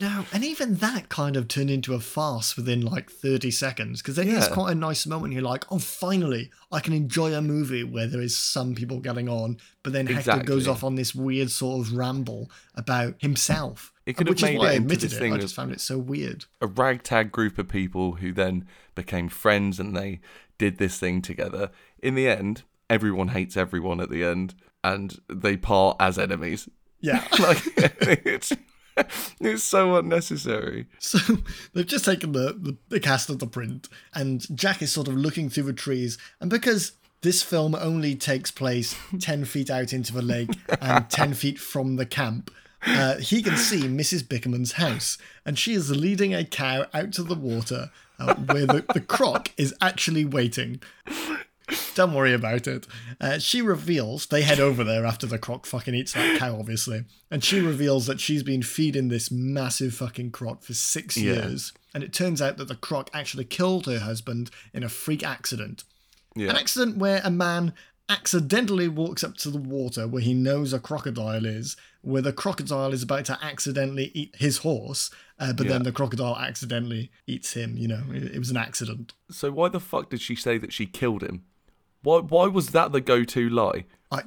No, and even that kind of turned into a farce within 30 seconds, because then it's quite a nice moment. You're like, oh, finally, I can enjoy a movie where there is some people getting on. But then Hector goes off on this weird sort of ramble about himself. It could have made it into this thing. I just found it so weird. A ragtag group of people who then became friends and they did this thing together. In the end, everyone hates everyone at the end, and they part as enemies. Yeah, it's so unnecessary. So they've just taken the cast of The Print, and Jack is sort of looking through the trees, and because this film only takes place 10 feet out into the lake and 10 feet from the camp, he can see Mrs. Bickerman's house, and she is leading a cow out to the water where the croc is actually waiting. Don't worry about it. She reveals, they head over there after the croc fucking eats that cow, obviously, and she reveals that she's been feeding this massive fucking croc for 6 years, and it turns out that the croc actually killed her husband in a freak accident. Yeah. An accident where a man accidentally walks up to the water where he knows a crocodile is, where the crocodile is about to accidentally eat his horse, but then the crocodile accidentally eats him. It was an accident. So why the fuck did she say that she killed him? Why was that the go-to lie? I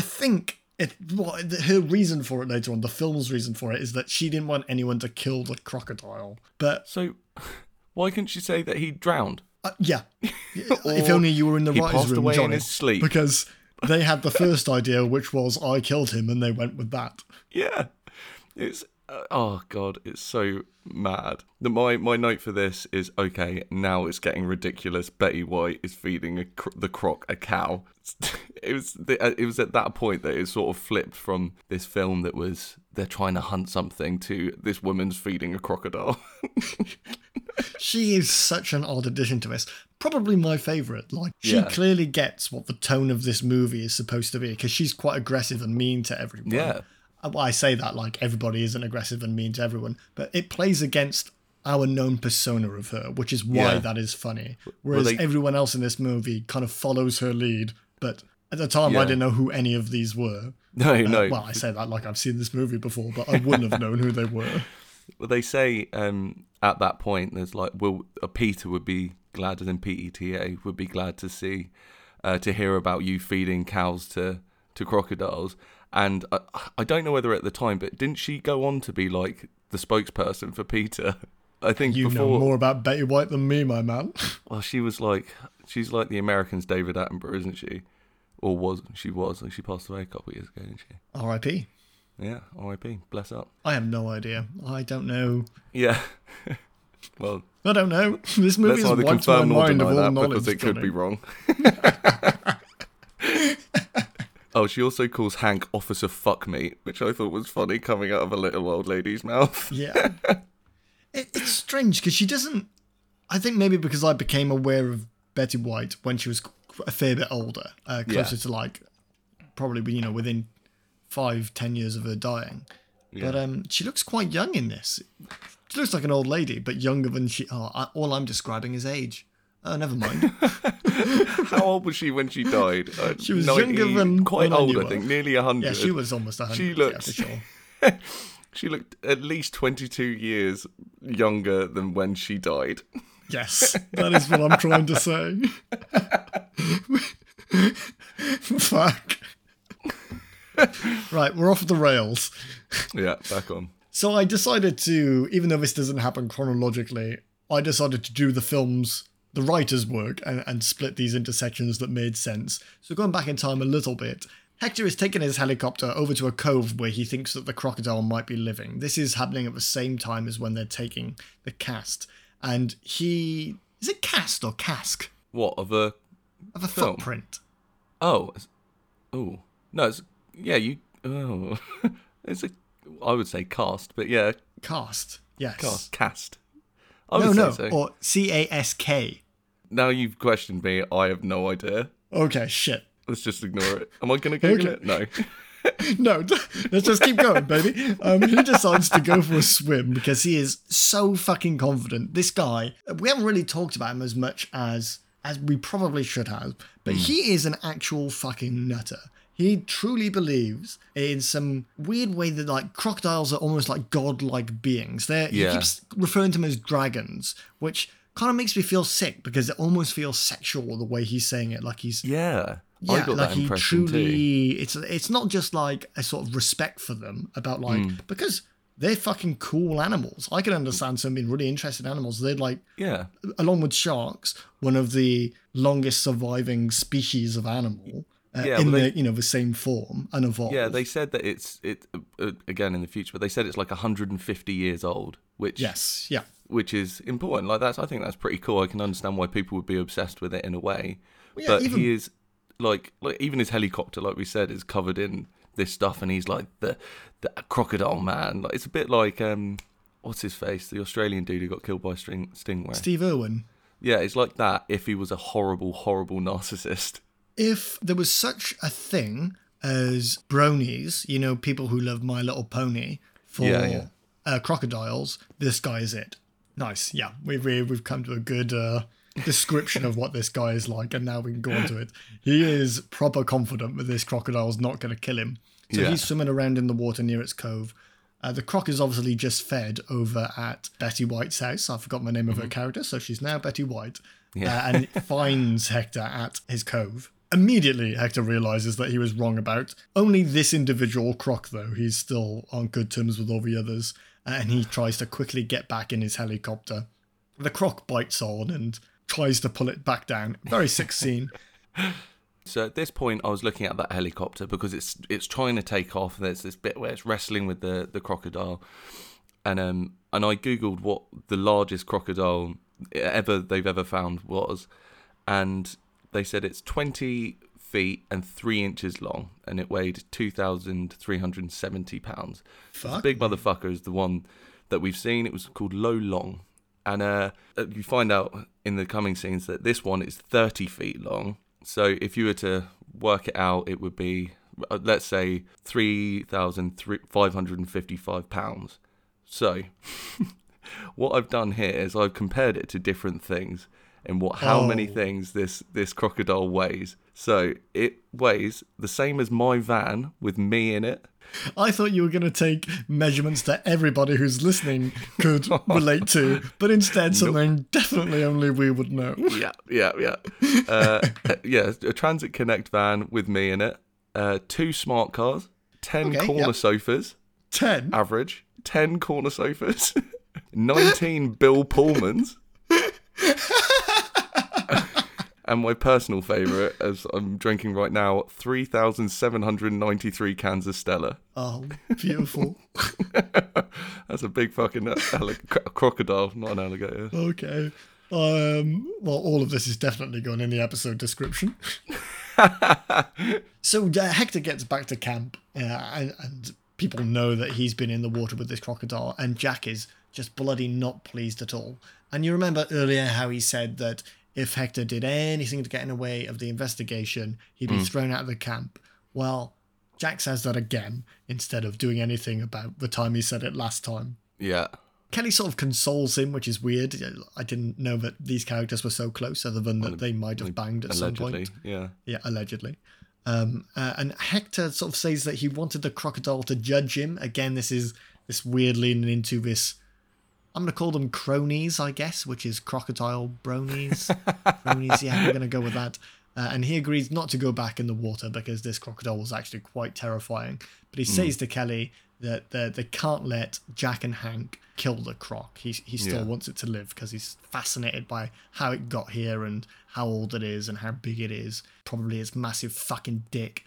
think her reason for it later on, the film's reason for it, is that she didn't want anyone to kill the crocodile. But so why couldn't she say that he drowned? If only you were in the writer's room, away Johnny, in his sleep. Because they had the first idea, which was I killed him, and they went with that. Yeah, it's oh god, it's so mad. My note for this is, okay, now it's getting ridiculous. Betty White is feeding the croc a cow. It was at that point that it sort of flipped from this film that was they're trying to hunt something to this woman's feeding a crocodile. She is such an odd addition to this. Probably my favourite. She clearly gets what the tone of this movie is supposed to be, because she's quite aggressive and mean to everyone. Yeah. Well, I say that everybody isn't aggressive and mean to everyone, but it plays against our known persona of her, which is why that is funny. Whereas everyone else in this movie kind of follows her lead, but at the time I didn't know who any of these were. No. Well, I say that like I've seen this movie before, but I wouldn't have known who they were. Well, they say at that point, there's PETA would be glad, as in PETA, would be glad to see, to hear about you feeding cows to crocodiles. And I don't know whether at the time, but didn't she go on to be the spokesperson for PETA? I think you know more about Betty White than me, my man. Well, she was she's the American's David Attenborough, isn't she? Or was she? She passed away a couple of years ago, didn't she? R.I.P. Yeah, R.I.P. Bless up. I have no idea. I don't know. Yeah. Well, I don't know. This movie is wiped my mind of all that knowledge, because it could be wrong. Oh, she also calls Hank Officer Fuck Me, which I thought was funny coming out of a little old lady's mouth. Yeah. It's strange because she doesn't... I think maybe because I became aware of Betty White when she was a fair bit older, closer to probably, within 5-10 years of her dying. Yeah. But she looks quite young in this. She looks like an old lady, but younger than she... all I'm describing is age. Oh, never mind. How old was she when she died? She was 90, younger than... Quite old, I think. Nearly 100. Yeah, she was almost 100. She looked... Yeah, for sure. She looked at least 22 years younger than when she died. Yes, that is what I'm trying to say. Fuck. Right, we're off the rails. Yeah, back on. So I decided to, even though this doesn't happen chronologically, I decided to do the writer's work and split these into sections that made sense. So going back in time a little bit, Hector is taking his helicopter over to a cove where he thinks that the crocodile might be living. This is happening at the same time as when they're taking the cast. And he... Is it cast or cask? What, of a... Of a film? Footprint. Oh. Oh. No, it's... Yeah, you... Oh. It's a... I would say cast, but yeah. Cast, yes. Cast. I would say so. Or C-A-S-K. Now you've questioned me, I have no idea. Okay, shit. Let's just ignore it. Am I going to Google it? No. No, let's just keep going, baby. He decides to go for a swim because he is so fucking confident. This guy, we haven't really talked about him as much as we probably should have, but he is an actual fucking nutter. He truly believes in some weird way that, like, crocodiles are almost like godlike beings. He keeps referring to them as dragons, which kind of makes me feel sick because it almost feels sexual the way he's saying it. Like he's I got like that impression truly, too. It's not just like a sort of respect for them about like because they're fucking cool animals. I can understand some being really interested in animals. They're like along with sharks, one of the longest surviving species of animal. The same form and evolved. Yeah, they said that it's again in the future, but they said it's like 150 years old, which is important. Like I think that's pretty cool. I can understand why people would be obsessed with it in a way. Well, but he is like even his helicopter, like we said, is covered in this stuff, and he's like the crocodile man. Like, it's a bit like what's his face, the Australian dude who got killed by stingray, Steve Irwin. Yeah, it's like that if he was a horrible narcissist. If there was such a thing as bronies, you know, people who love My Little Pony for crocodiles, this guy is it. Nice. Yeah, we've come to a good description of what this guy is like, and now we can go on to it. He is proper confident that this crocodile's not going to kill him. So he's swimming around in the water near its cove. The croc is obviously just fed over at Betty White's house. I forgot the name of her character, so she's now Betty White. Yeah. And finds Hector at his cove. Immediately, Hector realizes that he was wrong about only this individual croc, though. He's still on good terms with all the others, and he tries to quickly get back in his helicopter. The croc bites on and tries to pull it back down. Very sick scene. So at this point, I was looking at that helicopter because it's trying to take off, and there's this bit where it's wrestling with the crocodile. And I Googled what the largest crocodile they've ever found was, and they said it's 20 feet and 3 inches long, and it weighed 2,370 pounds. This big motherfucker is the one that we've seen. It was called Lo Long. And you find out in the coming scenes that this one is 30 feet long. So if you were to work it out, it would be, let's say, 3,555 pounds. So what I've done here is I've compared it to different things and how many things this crocodile weighs. So it weighs the same as my van with me in it. I thought you were going to take measurements that everybody who's listening could relate to, but instead something definitely only we would know. Yeah. A Transit Connect van with me in it, 2 smart cars, 10 corner sofas. 10? Average. 10 corner sofas. 19 Bill Pullmans. And my personal favourite, as I'm drinking right now, 3,793 cans of Stella. Oh, beautiful. That's a big fucking crocodile, not an alligator. Okay. Well, all of this is definitely going in the episode description. So Hector gets back to camp, and people know that he's been in the water with this crocodile, and Jack is just bloody not pleased at all. And you remember earlier how he said that if Hector did anything to get in the way of the investigation, he'd be thrown out of the camp. Well, Jack says that again instead of doing anything about the time he said it last time. Yeah. Kelly sort of consoles him, which is weird. I didn't know that these characters were so close, other than that they might have banged at some point. Yeah, allegedly. And Hector sort of says that he wanted the crocodile to judge him. Again, this is weird leaning into this. I'm going to call them cronies, I guess, which is crocodile bronies. Cronies, yeah, we're going to go with that. And he agrees not to go back in the water because this crocodile was actually quite terrifying. But he says to Kelly that they can't let Jack and Hank kill the croc. He still wants it to live because he's fascinated by how it got here and how old it is and how big it is. Probably its massive fucking dick.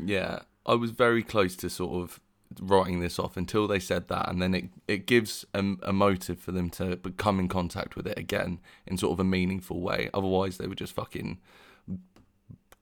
Yeah, I was very close to sort of writing this off until they said that, and then it gives a motive for them to come in contact with it again in sort of a meaningful way. Otherwise they would just fucking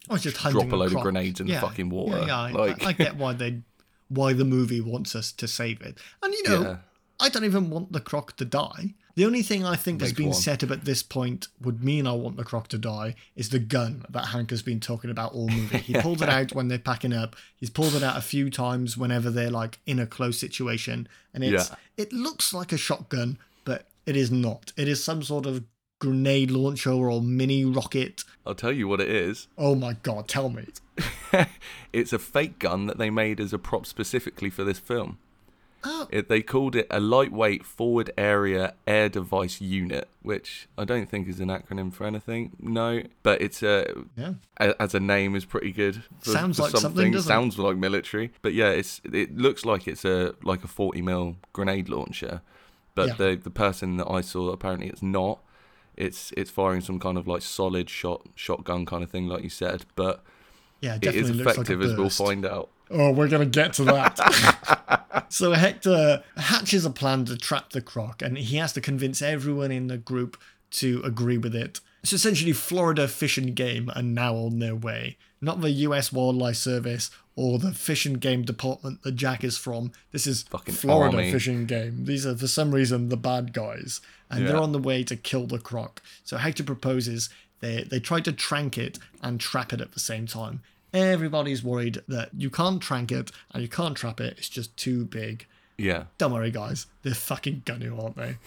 drop a load of grenades in the fucking water. I get why the movie wants us to save it, and I don't even want the croc to die. The only thing I think that's been set up at this point would mean I want the croc to die is the gun that Hank has been talking about all movie. He pulled it out when they're packing up. He's pulled it out a few times whenever they're like in a close situation. And it's it looks like a shotgun, but it is not. It is some sort of grenade launcher or mini rocket. I'll tell you what it is. Oh my God, tell me. It's a fake gun that they made as a prop specifically for this film. They called it a lightweight forward area air device unit, which I don't think is an acronym for anything. No, but it's as a name is pretty good. Sounds like something, doesn't it? Sounds like military, but yeah, it looks like it's a 40mm grenade launcher, but the person that I saw, apparently it's not. It's firing some kind of like solid shotgun kind of thing, like you said, but yeah, it is effective, like as we'll find out. Oh, we're going to get to that. So Hector hatches a plan to trap the croc, and he has to convince everyone in the group to agree with it. It's essentially Florida Fish and Game are now on their way. Not the US Wildlife Service or the Fish and Game Department that Jack is from. This is fucking Florida Army. Fish and Game. These are, for some reason, the bad guys. And they're on the way to kill the croc. So Hector proposes they try to trank it and trap it at the same time. Everybody's worried that you can't trank it and you can't trap it. It's just too big. Yeah. Don't worry, guys. They're fucking gunny, aren't they?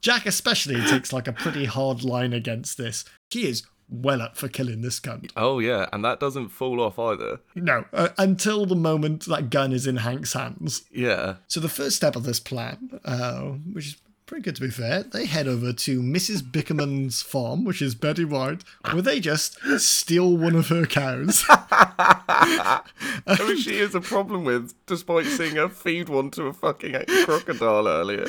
Jack especially takes like a pretty hard line against this. He is well up for killing this cunt. Oh, yeah. And that doesn't fall off either. No. Until the moment that gun is in Hank's hands. Yeah. So the first step of this plan, which is pretty good to be fair, they head over to Mrs. Bickerman's farm, which is Betty White, where they just steal one of her cows. Which she has a problem with, despite seeing her feed one to a fucking crocodile earlier.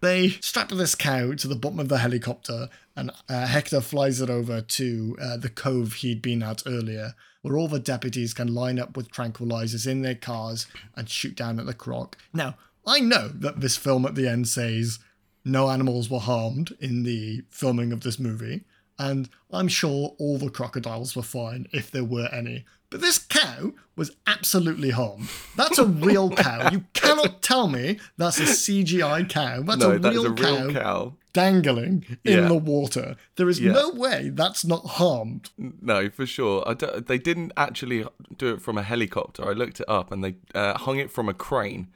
They strap this cow to the bottom of the helicopter, and Hector flies it over to the cove he'd been at earlier, where all the deputies can line up with tranquilizers in their cars and shoot down at the croc. Now, I know that this film at the end says no animals were harmed in the filming of this movie, and I'm sure all the crocodiles were fine if there were any. But this cow was absolutely harmed. That's a real cow. You cannot tell me that's a CGI cow. That's a real cow dangling in the water. There is no way that's not harmed. No, for sure. They didn't actually do it from a helicopter. I looked it up, and they hung it from a crane.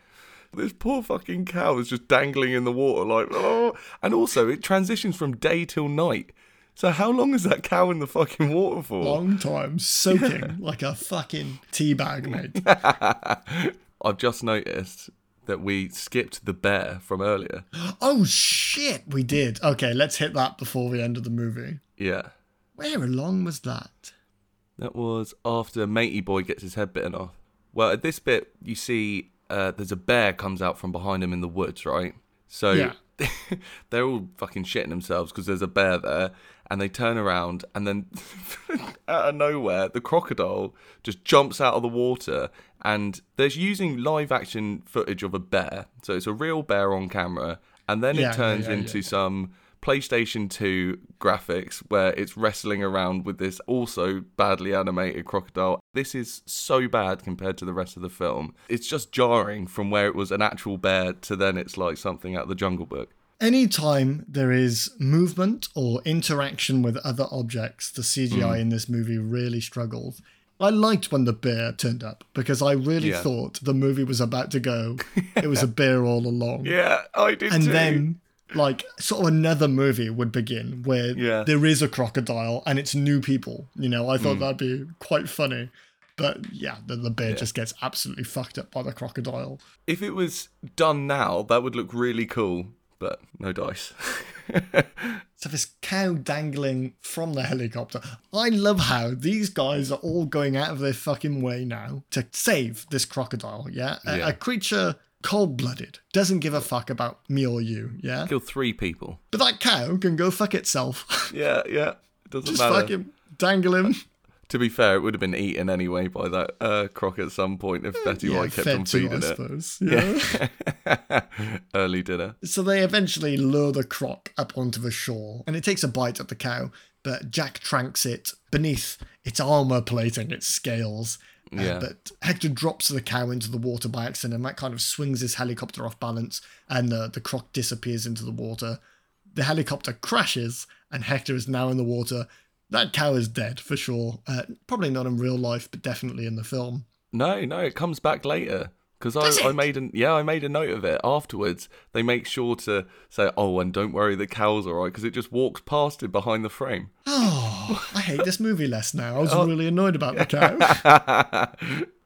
This poor fucking cow is just dangling in the water like, oh. And also, it transitions from day till night. So how long is that cow in the fucking water for? Long time, soaking like a fucking teabag, mate. I've just noticed that we skipped the bear from earlier. Oh, shit, we did. Okay, let's hit that before the end of the movie. Yeah. Where along was that? That was after Matey Boy gets his head bitten off. Well, at this bit, you see... there's a bear comes out from behind him in the woods, right? So they're all fucking shitting themselves because there's a bear there, and they turn around, and then out of nowhere, the crocodile just jumps out of the water, and they're using live-action footage of a bear. So it's a real bear on camera, and then it turns into some PlayStation 2 graphics where it's wrestling around with this also badly animated crocodile. This is so bad compared to the rest of the film. It's just jarring from where it was an actual bear to then it's like something out of the Jungle Book. Anytime there is movement or interaction with other objects, the CGI in this movie really struggles. I liked when the bear turned up because I really thought the movie was about to go. It was a bear all along. Yeah, I did and too. And then... like sort of another movie would begin where there is a crocodile and it's new people. You know, I thought that'd be quite funny. But yeah, the bear just gets absolutely fucked up by the crocodile. If it was done now, that would look really cool, but no dice. So this cow dangling from the helicopter. I love how these guys are all going out of their fucking way now to save this crocodile, a creature... cold-blooded, doesn't give a fuck about me or you, yeah? Kill three people. But that cow can go fuck itself. Yeah, it doesn't just matter. Just fucking dangle him. To be fair, it would have been eaten anyway by that croc at some point if Betty White kept on feeding it. I suppose, Early dinner. So they eventually lure the croc up onto the shore, and it takes a bite at the cow, but Jack tranks it beneath its armour plating, its scales, Yeah. But Hector drops the cow into the water by accident, and that kind of swings his helicopter off balance, and the croc disappears into the water. The helicopter crashes, and Hector is now in the water. That cow is dead, for sure. Probably not in real life, but definitely in the film. No, it comes back later. Because I made a note of it afterwards. They make sure to say, oh, and don't worry, the cow's all right, because it just walks past it behind the frame. Oh, I hate this movie less now. I was really annoyed about the cow.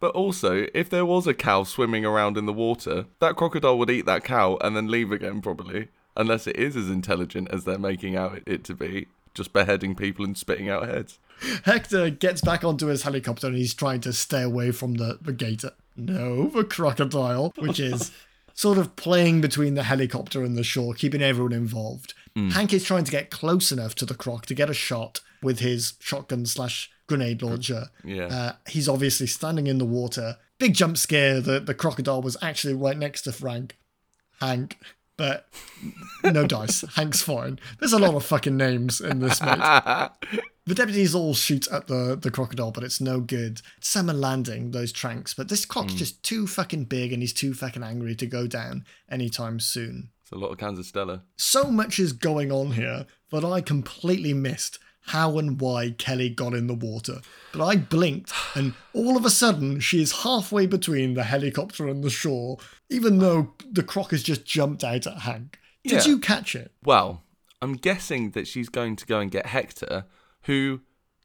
But also, if there was a cow swimming around in the water, that crocodile would eat that cow and then leave again, probably. Unless it is as intelligent as they're making out it to be, just beheading people and spitting out heads. Hector gets back onto his helicopter and he's trying to stay away from the gator. No, the crocodile, which is sort of playing between the helicopter and the shore, keeping everyone involved. Mm. Hank is trying to get close enough to the croc to get a shot with his shotgun/grenade launcher. Yeah. He's obviously standing in the water. Big jump scare that the crocodile was actually right next to Hank, but no dice. Hank's fine. There's a lot of fucking names in this, mate. The deputies all shoot at the crocodile, but it's no good. Some are landing those tranks, but this croc's just too fucking big and he's too fucking angry to go down anytime soon. It's a lot of cans of Stella. So much is going on here that I completely missed how and why Kelly got in the water. But I blinked, and all of a sudden, she is halfway between the helicopter and the shore, even though the croc has just jumped out at Hank. Did you catch it? Well, I'm guessing that she's going to go and get Hector, who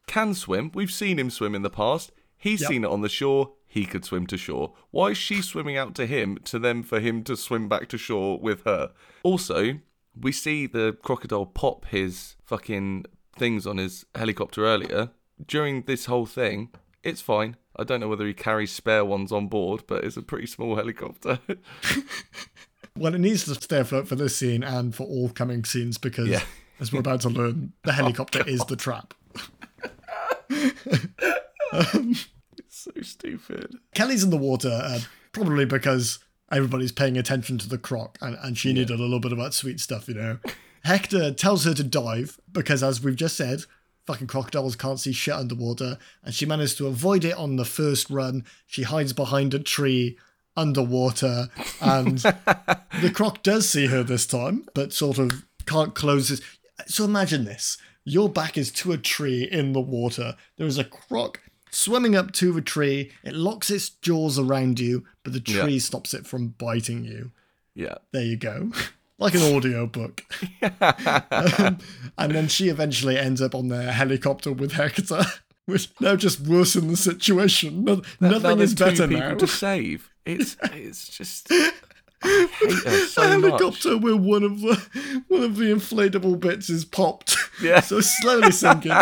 can swim. We've seen him swim in the past. He's seen it on the shore. He could swim to shore. Why is she swimming out to him, to them, for him to swim back to shore with her? Also, we see the crocodile pop his fucking things on his helicopter earlier. During this whole thing, it's fine. I don't know whether he carries spare ones on board, but it's a pretty small helicopter. Well, it needs to stay afloat for this scene and for all coming scenes because... Yeah. As we're about to learn, the helicopter is the trap. It's so stupid. Kelly's in the water, probably because everybody's paying attention to the croc, and she needed a little bit of that sweet stuff, you know. Hector tells her to dive, because as we've just said, fucking crocodiles can't see shit underwater, and she managed to avoid it on the first run. She hides behind a tree underwater, and the croc does see her this time, but sort of can't close his... So imagine this. Your back is to a tree in the water. There is a croc swimming up to the tree. It locks its jaws around you, but the tree stops it from biting you. Yeah. There you go. Like an audio book. And then she eventually ends up on their helicopter with Hector, which now just worsen the situation. Nothing is better now. People to save. It's just... I hate her so much. A helicopter where one of the inflatable bits is popped. Yeah. So slowly sinking.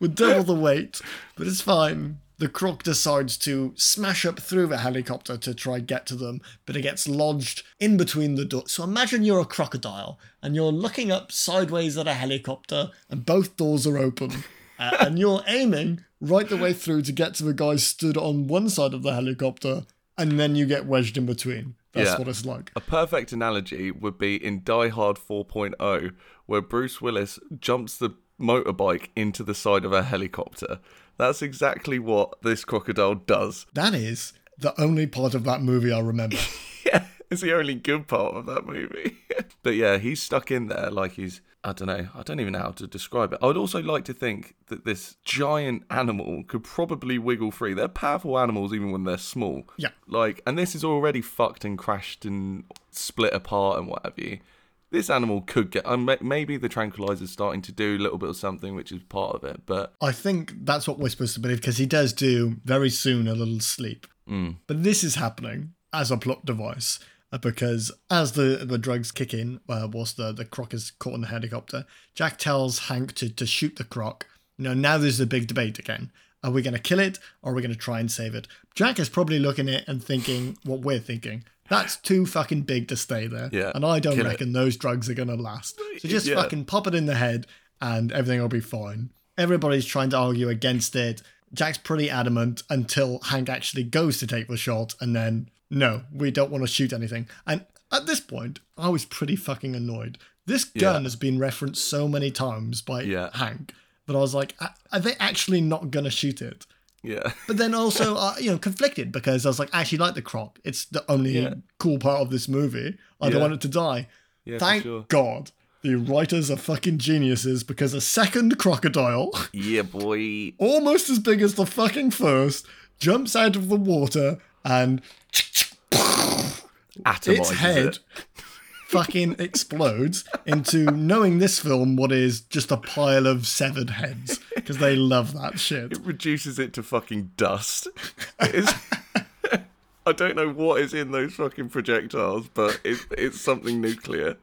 With double the weight. But it's fine. The croc decides to smash up through the helicopter to try and get to them, but it gets lodged in between the doors. So imagine you're a crocodile and you're looking up sideways at a helicopter and both doors are open. And you're aiming right the way through to get to the guy stood on one side of the helicopter, and then you get wedged in between. That's what it's like. A perfect analogy would be in Die Hard 4.0, where Bruce Willis jumps the motorbike into the side of a helicopter. That's exactly what this crocodile does. That is the only part of that movie I remember. Yeah, it's the only good part of that movie. But yeah, he's stuck in there like he's... I don't know. I don't even know how to describe it. I would also like to think that this giant animal could probably wiggle free. They're powerful animals even when they're small. Yeah. Like, and this is already fucked and crashed and split apart and what have you. This animal could get... maybe the tranquilizer's starting to do a little bit of something, which is part of it, but... I think that's what we're supposed to believe, because he does do, very soon, a little sleep. Mm. But this is happening as a plot device. Because as the drugs kick in, whilst the croc is caught in the helicopter, Jack tells Hank to shoot the croc. You know, now there's the big debate again. Are we going to kill it, or are we going to try and save it? Jack is probably looking at it and thinking what we're thinking. That's too fucking big to stay there. Yeah, and I don't reckon those drugs are going to last. So just fucking pop it in the head and everything will be fine. Everybody's trying to argue against it. Jack's pretty adamant until Hank actually goes to take the shot and then... No, we don't want to shoot anything. And at this point, I was pretty fucking annoyed. This gun has been referenced so many times by Hank that I was like, are they actually not going to shoot it? Yeah. But then also, conflicted because I was like, I actually like the croc. It's the only cool part of this movie. I don't want it to die. Yeah, thank God the writers are fucking geniuses, because a second crocodile, almost as big as the fucking first, jumps out of the water and its head fucking explodes into, knowing this film, what is just a pile of severed heads, because they love that shit. It reduces it to fucking dust. I don't know what is in those fucking projectiles, but it's something nuclear.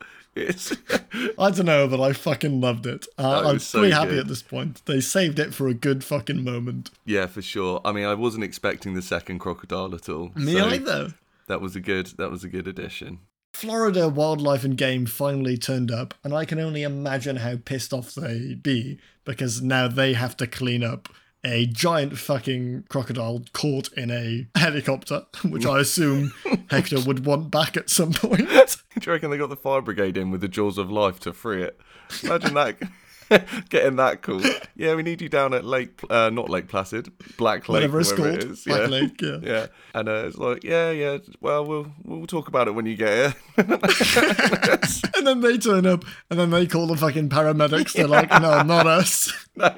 I don't know, but I fucking loved it. I'm pretty happy at this point. They saved it for a good fucking moment. Yeah, for sure. I mean, I wasn't expecting the second crocodile at all. Me either. That was a good addition. Florida Wildlife and Game finally turned up, and I can only imagine how pissed off they'd be, because now they have to clean up a giant fucking crocodile caught in a helicopter, which I assume Hector would want back at some point. Do you reckon they got the fire brigade in with the Jaws of Life to free it? Imagine that, getting that call. Yeah, we need you down at Black Lake. Whatever it's called. Black Lake, yeah. Yeah. And it's like, well, we'll talk about it when you get here. And then they turn up, and then they call the fucking paramedics. They're like, no, not us. No,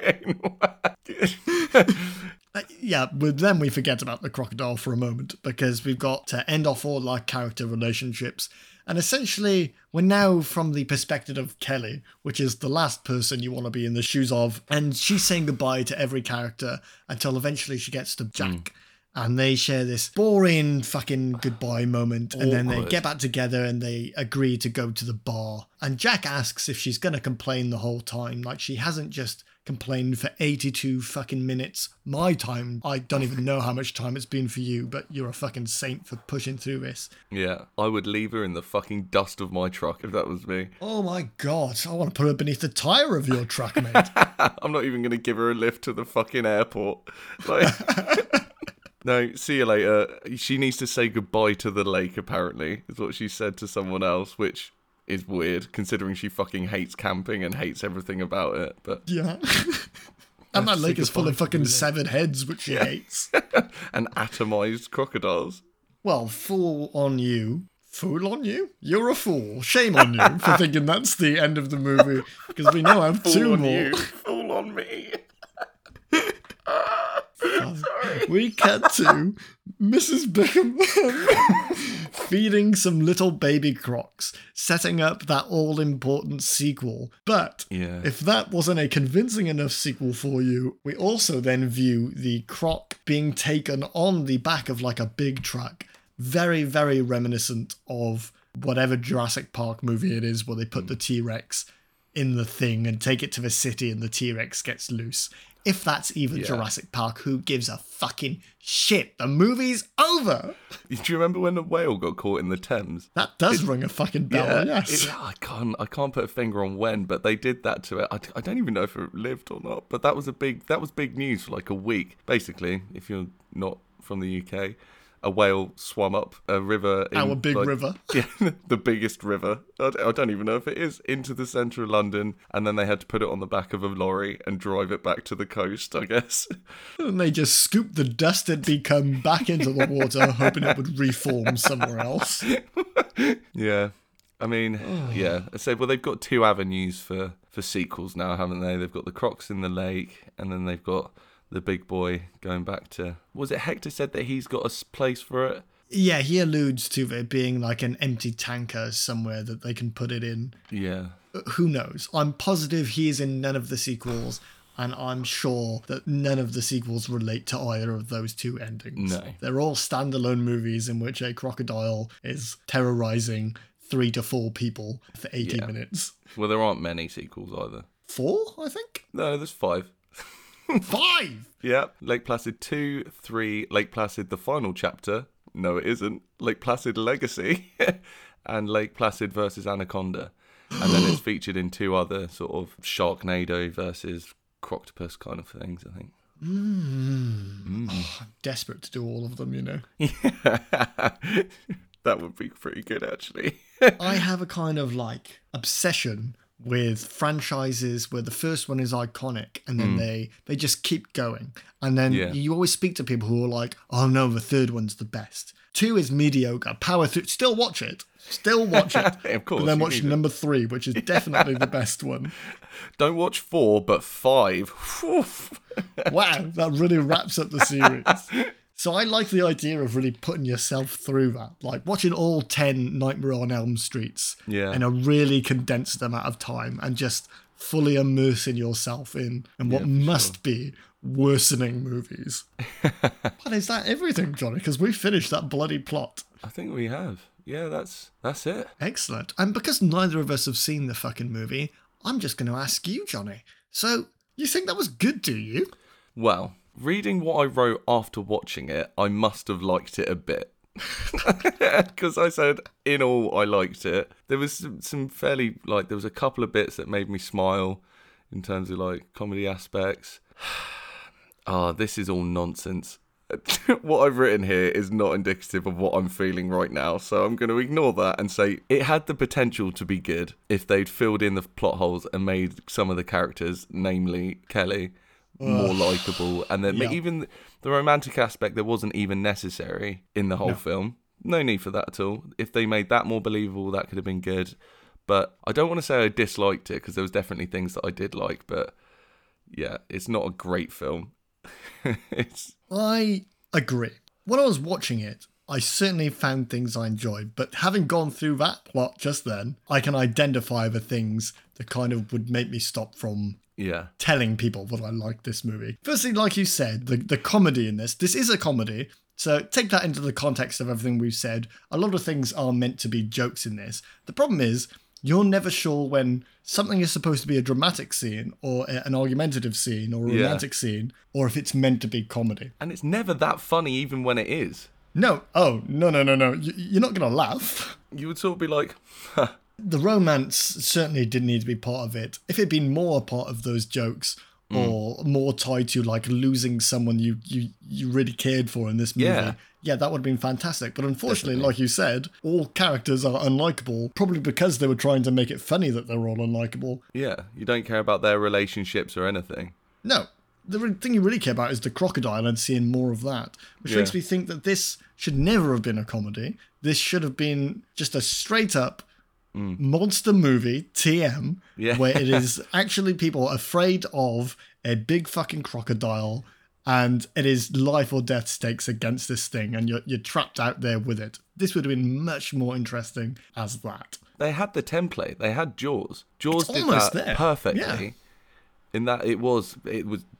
yeah, but then we forget about the crocodile for a moment, because we've got to end off all our character relationships. And essentially, we're now from the perspective of Kelly, which is the last person you want to be in the shoes of. And she's saying goodbye to every character until eventually she gets to Jack. And they share this boring fucking goodbye moment. And then they get back together and they agree to go to the bar. And Jack asks if she's going to complain the whole time. Like, she hasn't just complained for 82 fucking minutes. My time, I don't even know how much time it's been for you, but you're a fucking saint for pushing through this. Yeah, I would leave her in the fucking dust of my truck if that was me. Oh my God, I want to put her beneath the tyre of your truck, mate. I'm not even going to give her a lift to the fucking airport. Like, no, see you later. She needs to say goodbye to the lake, apparently, is what she said to someone else, which is weird, considering she fucking hates camping and hates everything about it. But yeah. And that lake is full of fucking severed heads, which she hates. And atomized crocodiles. Well, fool on you. Fool on you? You're a fool. Shame on you for thinking that's the end of the movie, because we now have two more. You. Fool on me. Sorry. We cut to Mrs. Bickham feeding some little baby crocs, setting up that all-important sequel. But if that wasn't a convincing enough sequel for you, we also then view the croc being taken on the back of like a big truck. Very, very reminiscent of whatever Jurassic Park movie it is where they put the T-Rex in the thing and take it to the city and the T-Rex gets loose. If that's even Jurassic Park, who gives a fucking shit? The movie's over! Do you remember when the whale got caught in the Thames? That does ring a fucking bell, yes. I can't put a finger on when, but they did that to it. I don't even know if it lived or not, but that was big news for like a week. Basically, if you're not from the UK, a whale swam up a river. Our big river. Yeah, the biggest river. I don't even know if it is. Into the centre of London. And then they had to put it on the back of a lorry and drive it back to the coast, I guess. And they just scooped the dust it'd become back into the water, hoping it would reform somewhere else. Yeah. I mean, I said, well, they've got two avenues for sequels now, haven't they? They've got the crocs in the lake, and then they've got the big boy going back to... Was it Hector said that he's got a place for it? Yeah, he alludes to it being like an empty tanker somewhere that they can put it in. Yeah. Who knows? I'm positive he is in none of the sequels, and I'm sure that none of the sequels relate to either of those two endings. No. They're all standalone movies in which a crocodile is terrorizing 3 to 4 people for 80 minutes. Well, there aren't many sequels either. 4, I think? No, there's 5. 5! Yeah, Lake Placid 2, 3, Lake Placid The Final Chapter. No, it isn't. Lake Placid Legacy and Lake Placid versus Anaconda. And then it's featured in 2 other sort of Sharknado versus Croctopus kind of things, I think. Oh, I'm desperate to do all of them, you know. Yeah. That would be pretty good, actually. I have a kind of like obsession with franchises where the first one is iconic and then they just keep going. And then you always speak to people who are like, oh no, the third one's the best. 2 is mediocre. Power through. Still watch it. Of course. But then watch number 3, which is definitely the best one. Don't watch 4, but 5. Wow, that really wraps up the series. So I like the idea of really putting yourself through that, like watching all 10 Nightmare on Elm Streets in a really condensed amount of time and just fully immersing yourself in what must be worsening movies. But is that everything, Johnny? Because we finished that bloody plot. I think we have. Yeah, that's it. Excellent. And because neither of us have seen the fucking movie, I'm just going to ask you, Johnny. So you think that was good, do you? Well, reading what I wrote after watching it, I must have liked it a bit. Because I said, in all, I liked it. There was there was a couple of bits that made me smile in terms of, like, comedy aspects. This is all nonsense. What I've written here is not indicative of what I'm feeling right now, so I'm going to ignore that and say it had the potential to be good if they'd filled in the plot holes and made some of the characters, namely Kelly, more likable, and then even the romantic aspect that wasn't even necessary in the whole film. No need for that at all. If they made that more believable, that could have been good. But I don't want to say I disliked it, because there was definitely things that I did like, but yeah, it's not a great film. I agree. When I was watching it, I certainly found things I enjoyed, but having gone through that plot just then, I can identify the things that kind of would make me stop from telling people that I liked this movie. Firstly, like you said, the comedy in this is a comedy, so take that into the context of everything we've said. A lot of things are meant to be jokes in this. The problem is, you're never sure when something is supposed to be a dramatic scene or an argumentative scene or a romantic scene, or if it's meant to be comedy. And it's never that funny even when it is. No. Oh, no. You're not going to laugh. You would sort of be like, huh. The romance certainly didn't need to be part of it. If it'd been more a part of those jokes or more tied to, like, losing someone you really cared for in this movie, that would have been fantastic. But unfortunately, definitely, like you said, all characters are unlikable, probably because they were trying to make it funny that they were all unlikable. Yeah, you don't care about their relationships or anything. No. The thing you really care about is the crocodile and seeing more of that, which makes me think that this should never have been a comedy. This should have been just a straight-up monster movie, TM, where it is actually people afraid of a big fucking crocodile, and it is life or death stakes against this thing, and you're trapped out there with it. This would have been much more interesting as that. They had the template. They had Jaws. Jaws did that perfectly. Yeah. In that it was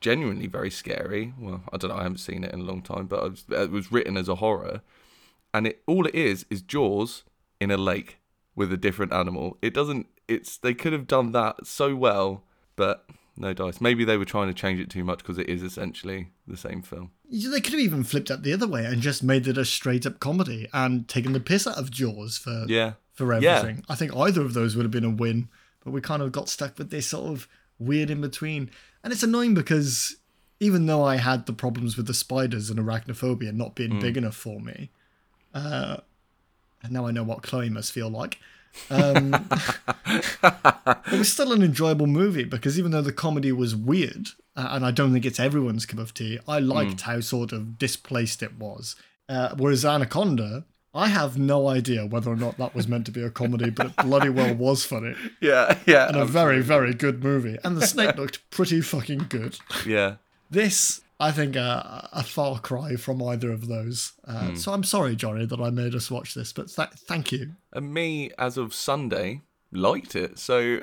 genuinely very scary. Well, I don't know, I haven't seen it in a long time, but it was written as a horror. And it is Jaws in a lake with a different animal. They could have done that so well, but no dice. Maybe they were trying to change it too much because it is essentially the same film. They could have even flipped up the other way and just made it a straight up comedy and taken the piss out of Jaws for everything. Yeah. I think either of those would have been a win, but we kind of got stuck with this sort of weird in between. And it's annoying because even though I had the problems with the spiders and arachnophobia not being big enough for me, and now I know what Chloe must feel like, it was still an enjoyable movie because even though the comedy was weird, and I don't think it's everyone's cup of tea, I liked how sort of displaced it was. Whereas Anaconda, I have no idea whether or not that was meant to be a comedy, but it bloody well was funny. Yeah. And absolutely, a very, very good movie. And the snake looked pretty fucking good. Yeah. This, I think, a far cry from either of those. So I'm sorry, Johnny, that I made us watch this, but thank you. And me, as of Sunday, liked it, so...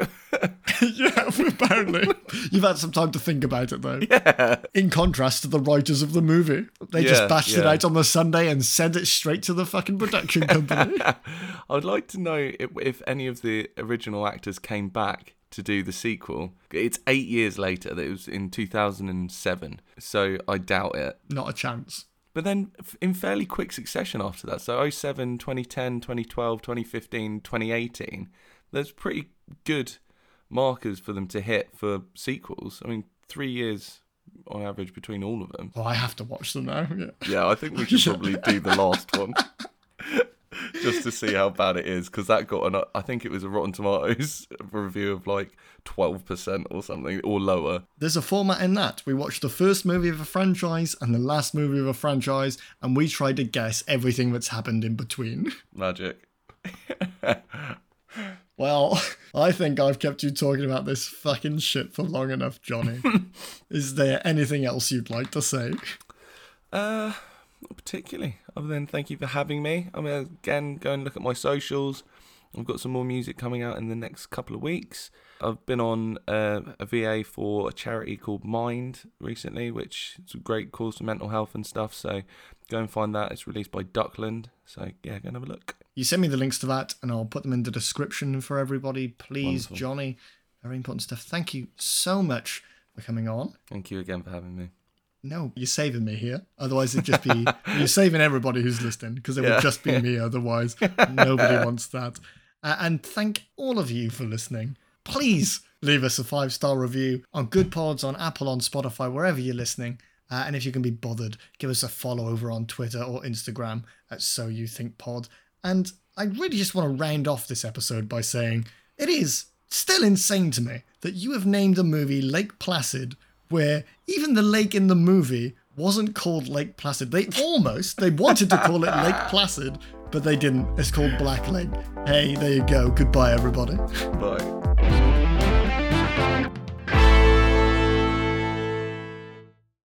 Yeah, apparently. You've had some time to think about it, though. Yeah. In contrast to the writers of the movie. They just bashed it out on the Sunday and sent it straight to the fucking production company. I'd like to know if any of the original actors came back to do the sequel. It's 8 years later. That it was in 2007, so I doubt it. Not a chance. But then in fairly quick succession after that, so 2007, 2010, 2012, 2015, 2018, there's pretty good markers for them to hit for sequels. I mean, 3 years on average between all of them. Well, I have to watch them now. Yeah, I think we should probably do the last one. just to see how bad it is, because that got an, I think it was a Rotten Tomatoes review of like 12% or something, or lower. There's a format in that. We watched the first movie of a franchise and the last movie of a franchise, and we tried to guess everything that's happened in between. Magic. Well, I think I've kept you talking about this fucking shit for long enough, Johnny. Is there anything else you'd like to say? Not particularly, other than thank you for having me. I mean, again, go and look at my socials. I've got some more music coming out in the next couple of weeks. I've been on a VA for a charity called Mind recently, which is a great cause for mental health and stuff, so go and find that. It's released by Duckland, so yeah, go and have a look. You send me the links to that, and I'll put them in the description for everybody. Please, wonderful. Johnny, very important stuff. Thank you so much for coming on. Thank you again for having me. No, you're saving me here. Otherwise, it'd just be... you're saving everybody who's listening, because it would just be me otherwise. Nobody wants that. And thank all of you for listening. Please leave us a 5-star review on Good Pods, on Apple, on Spotify, wherever you're listening. And if you can be bothered, give us a follow over on Twitter or Instagram at SoYouThinkPod. And I really just want to round off this episode by saying it is still insane to me that you have named a movie Lake Placid where even the lake in the movie wasn't called Lake Placid. They wanted to call it Lake Placid, but they didn't. It's called Black Lake. Hey, there you go. Goodbye, everybody. Bye.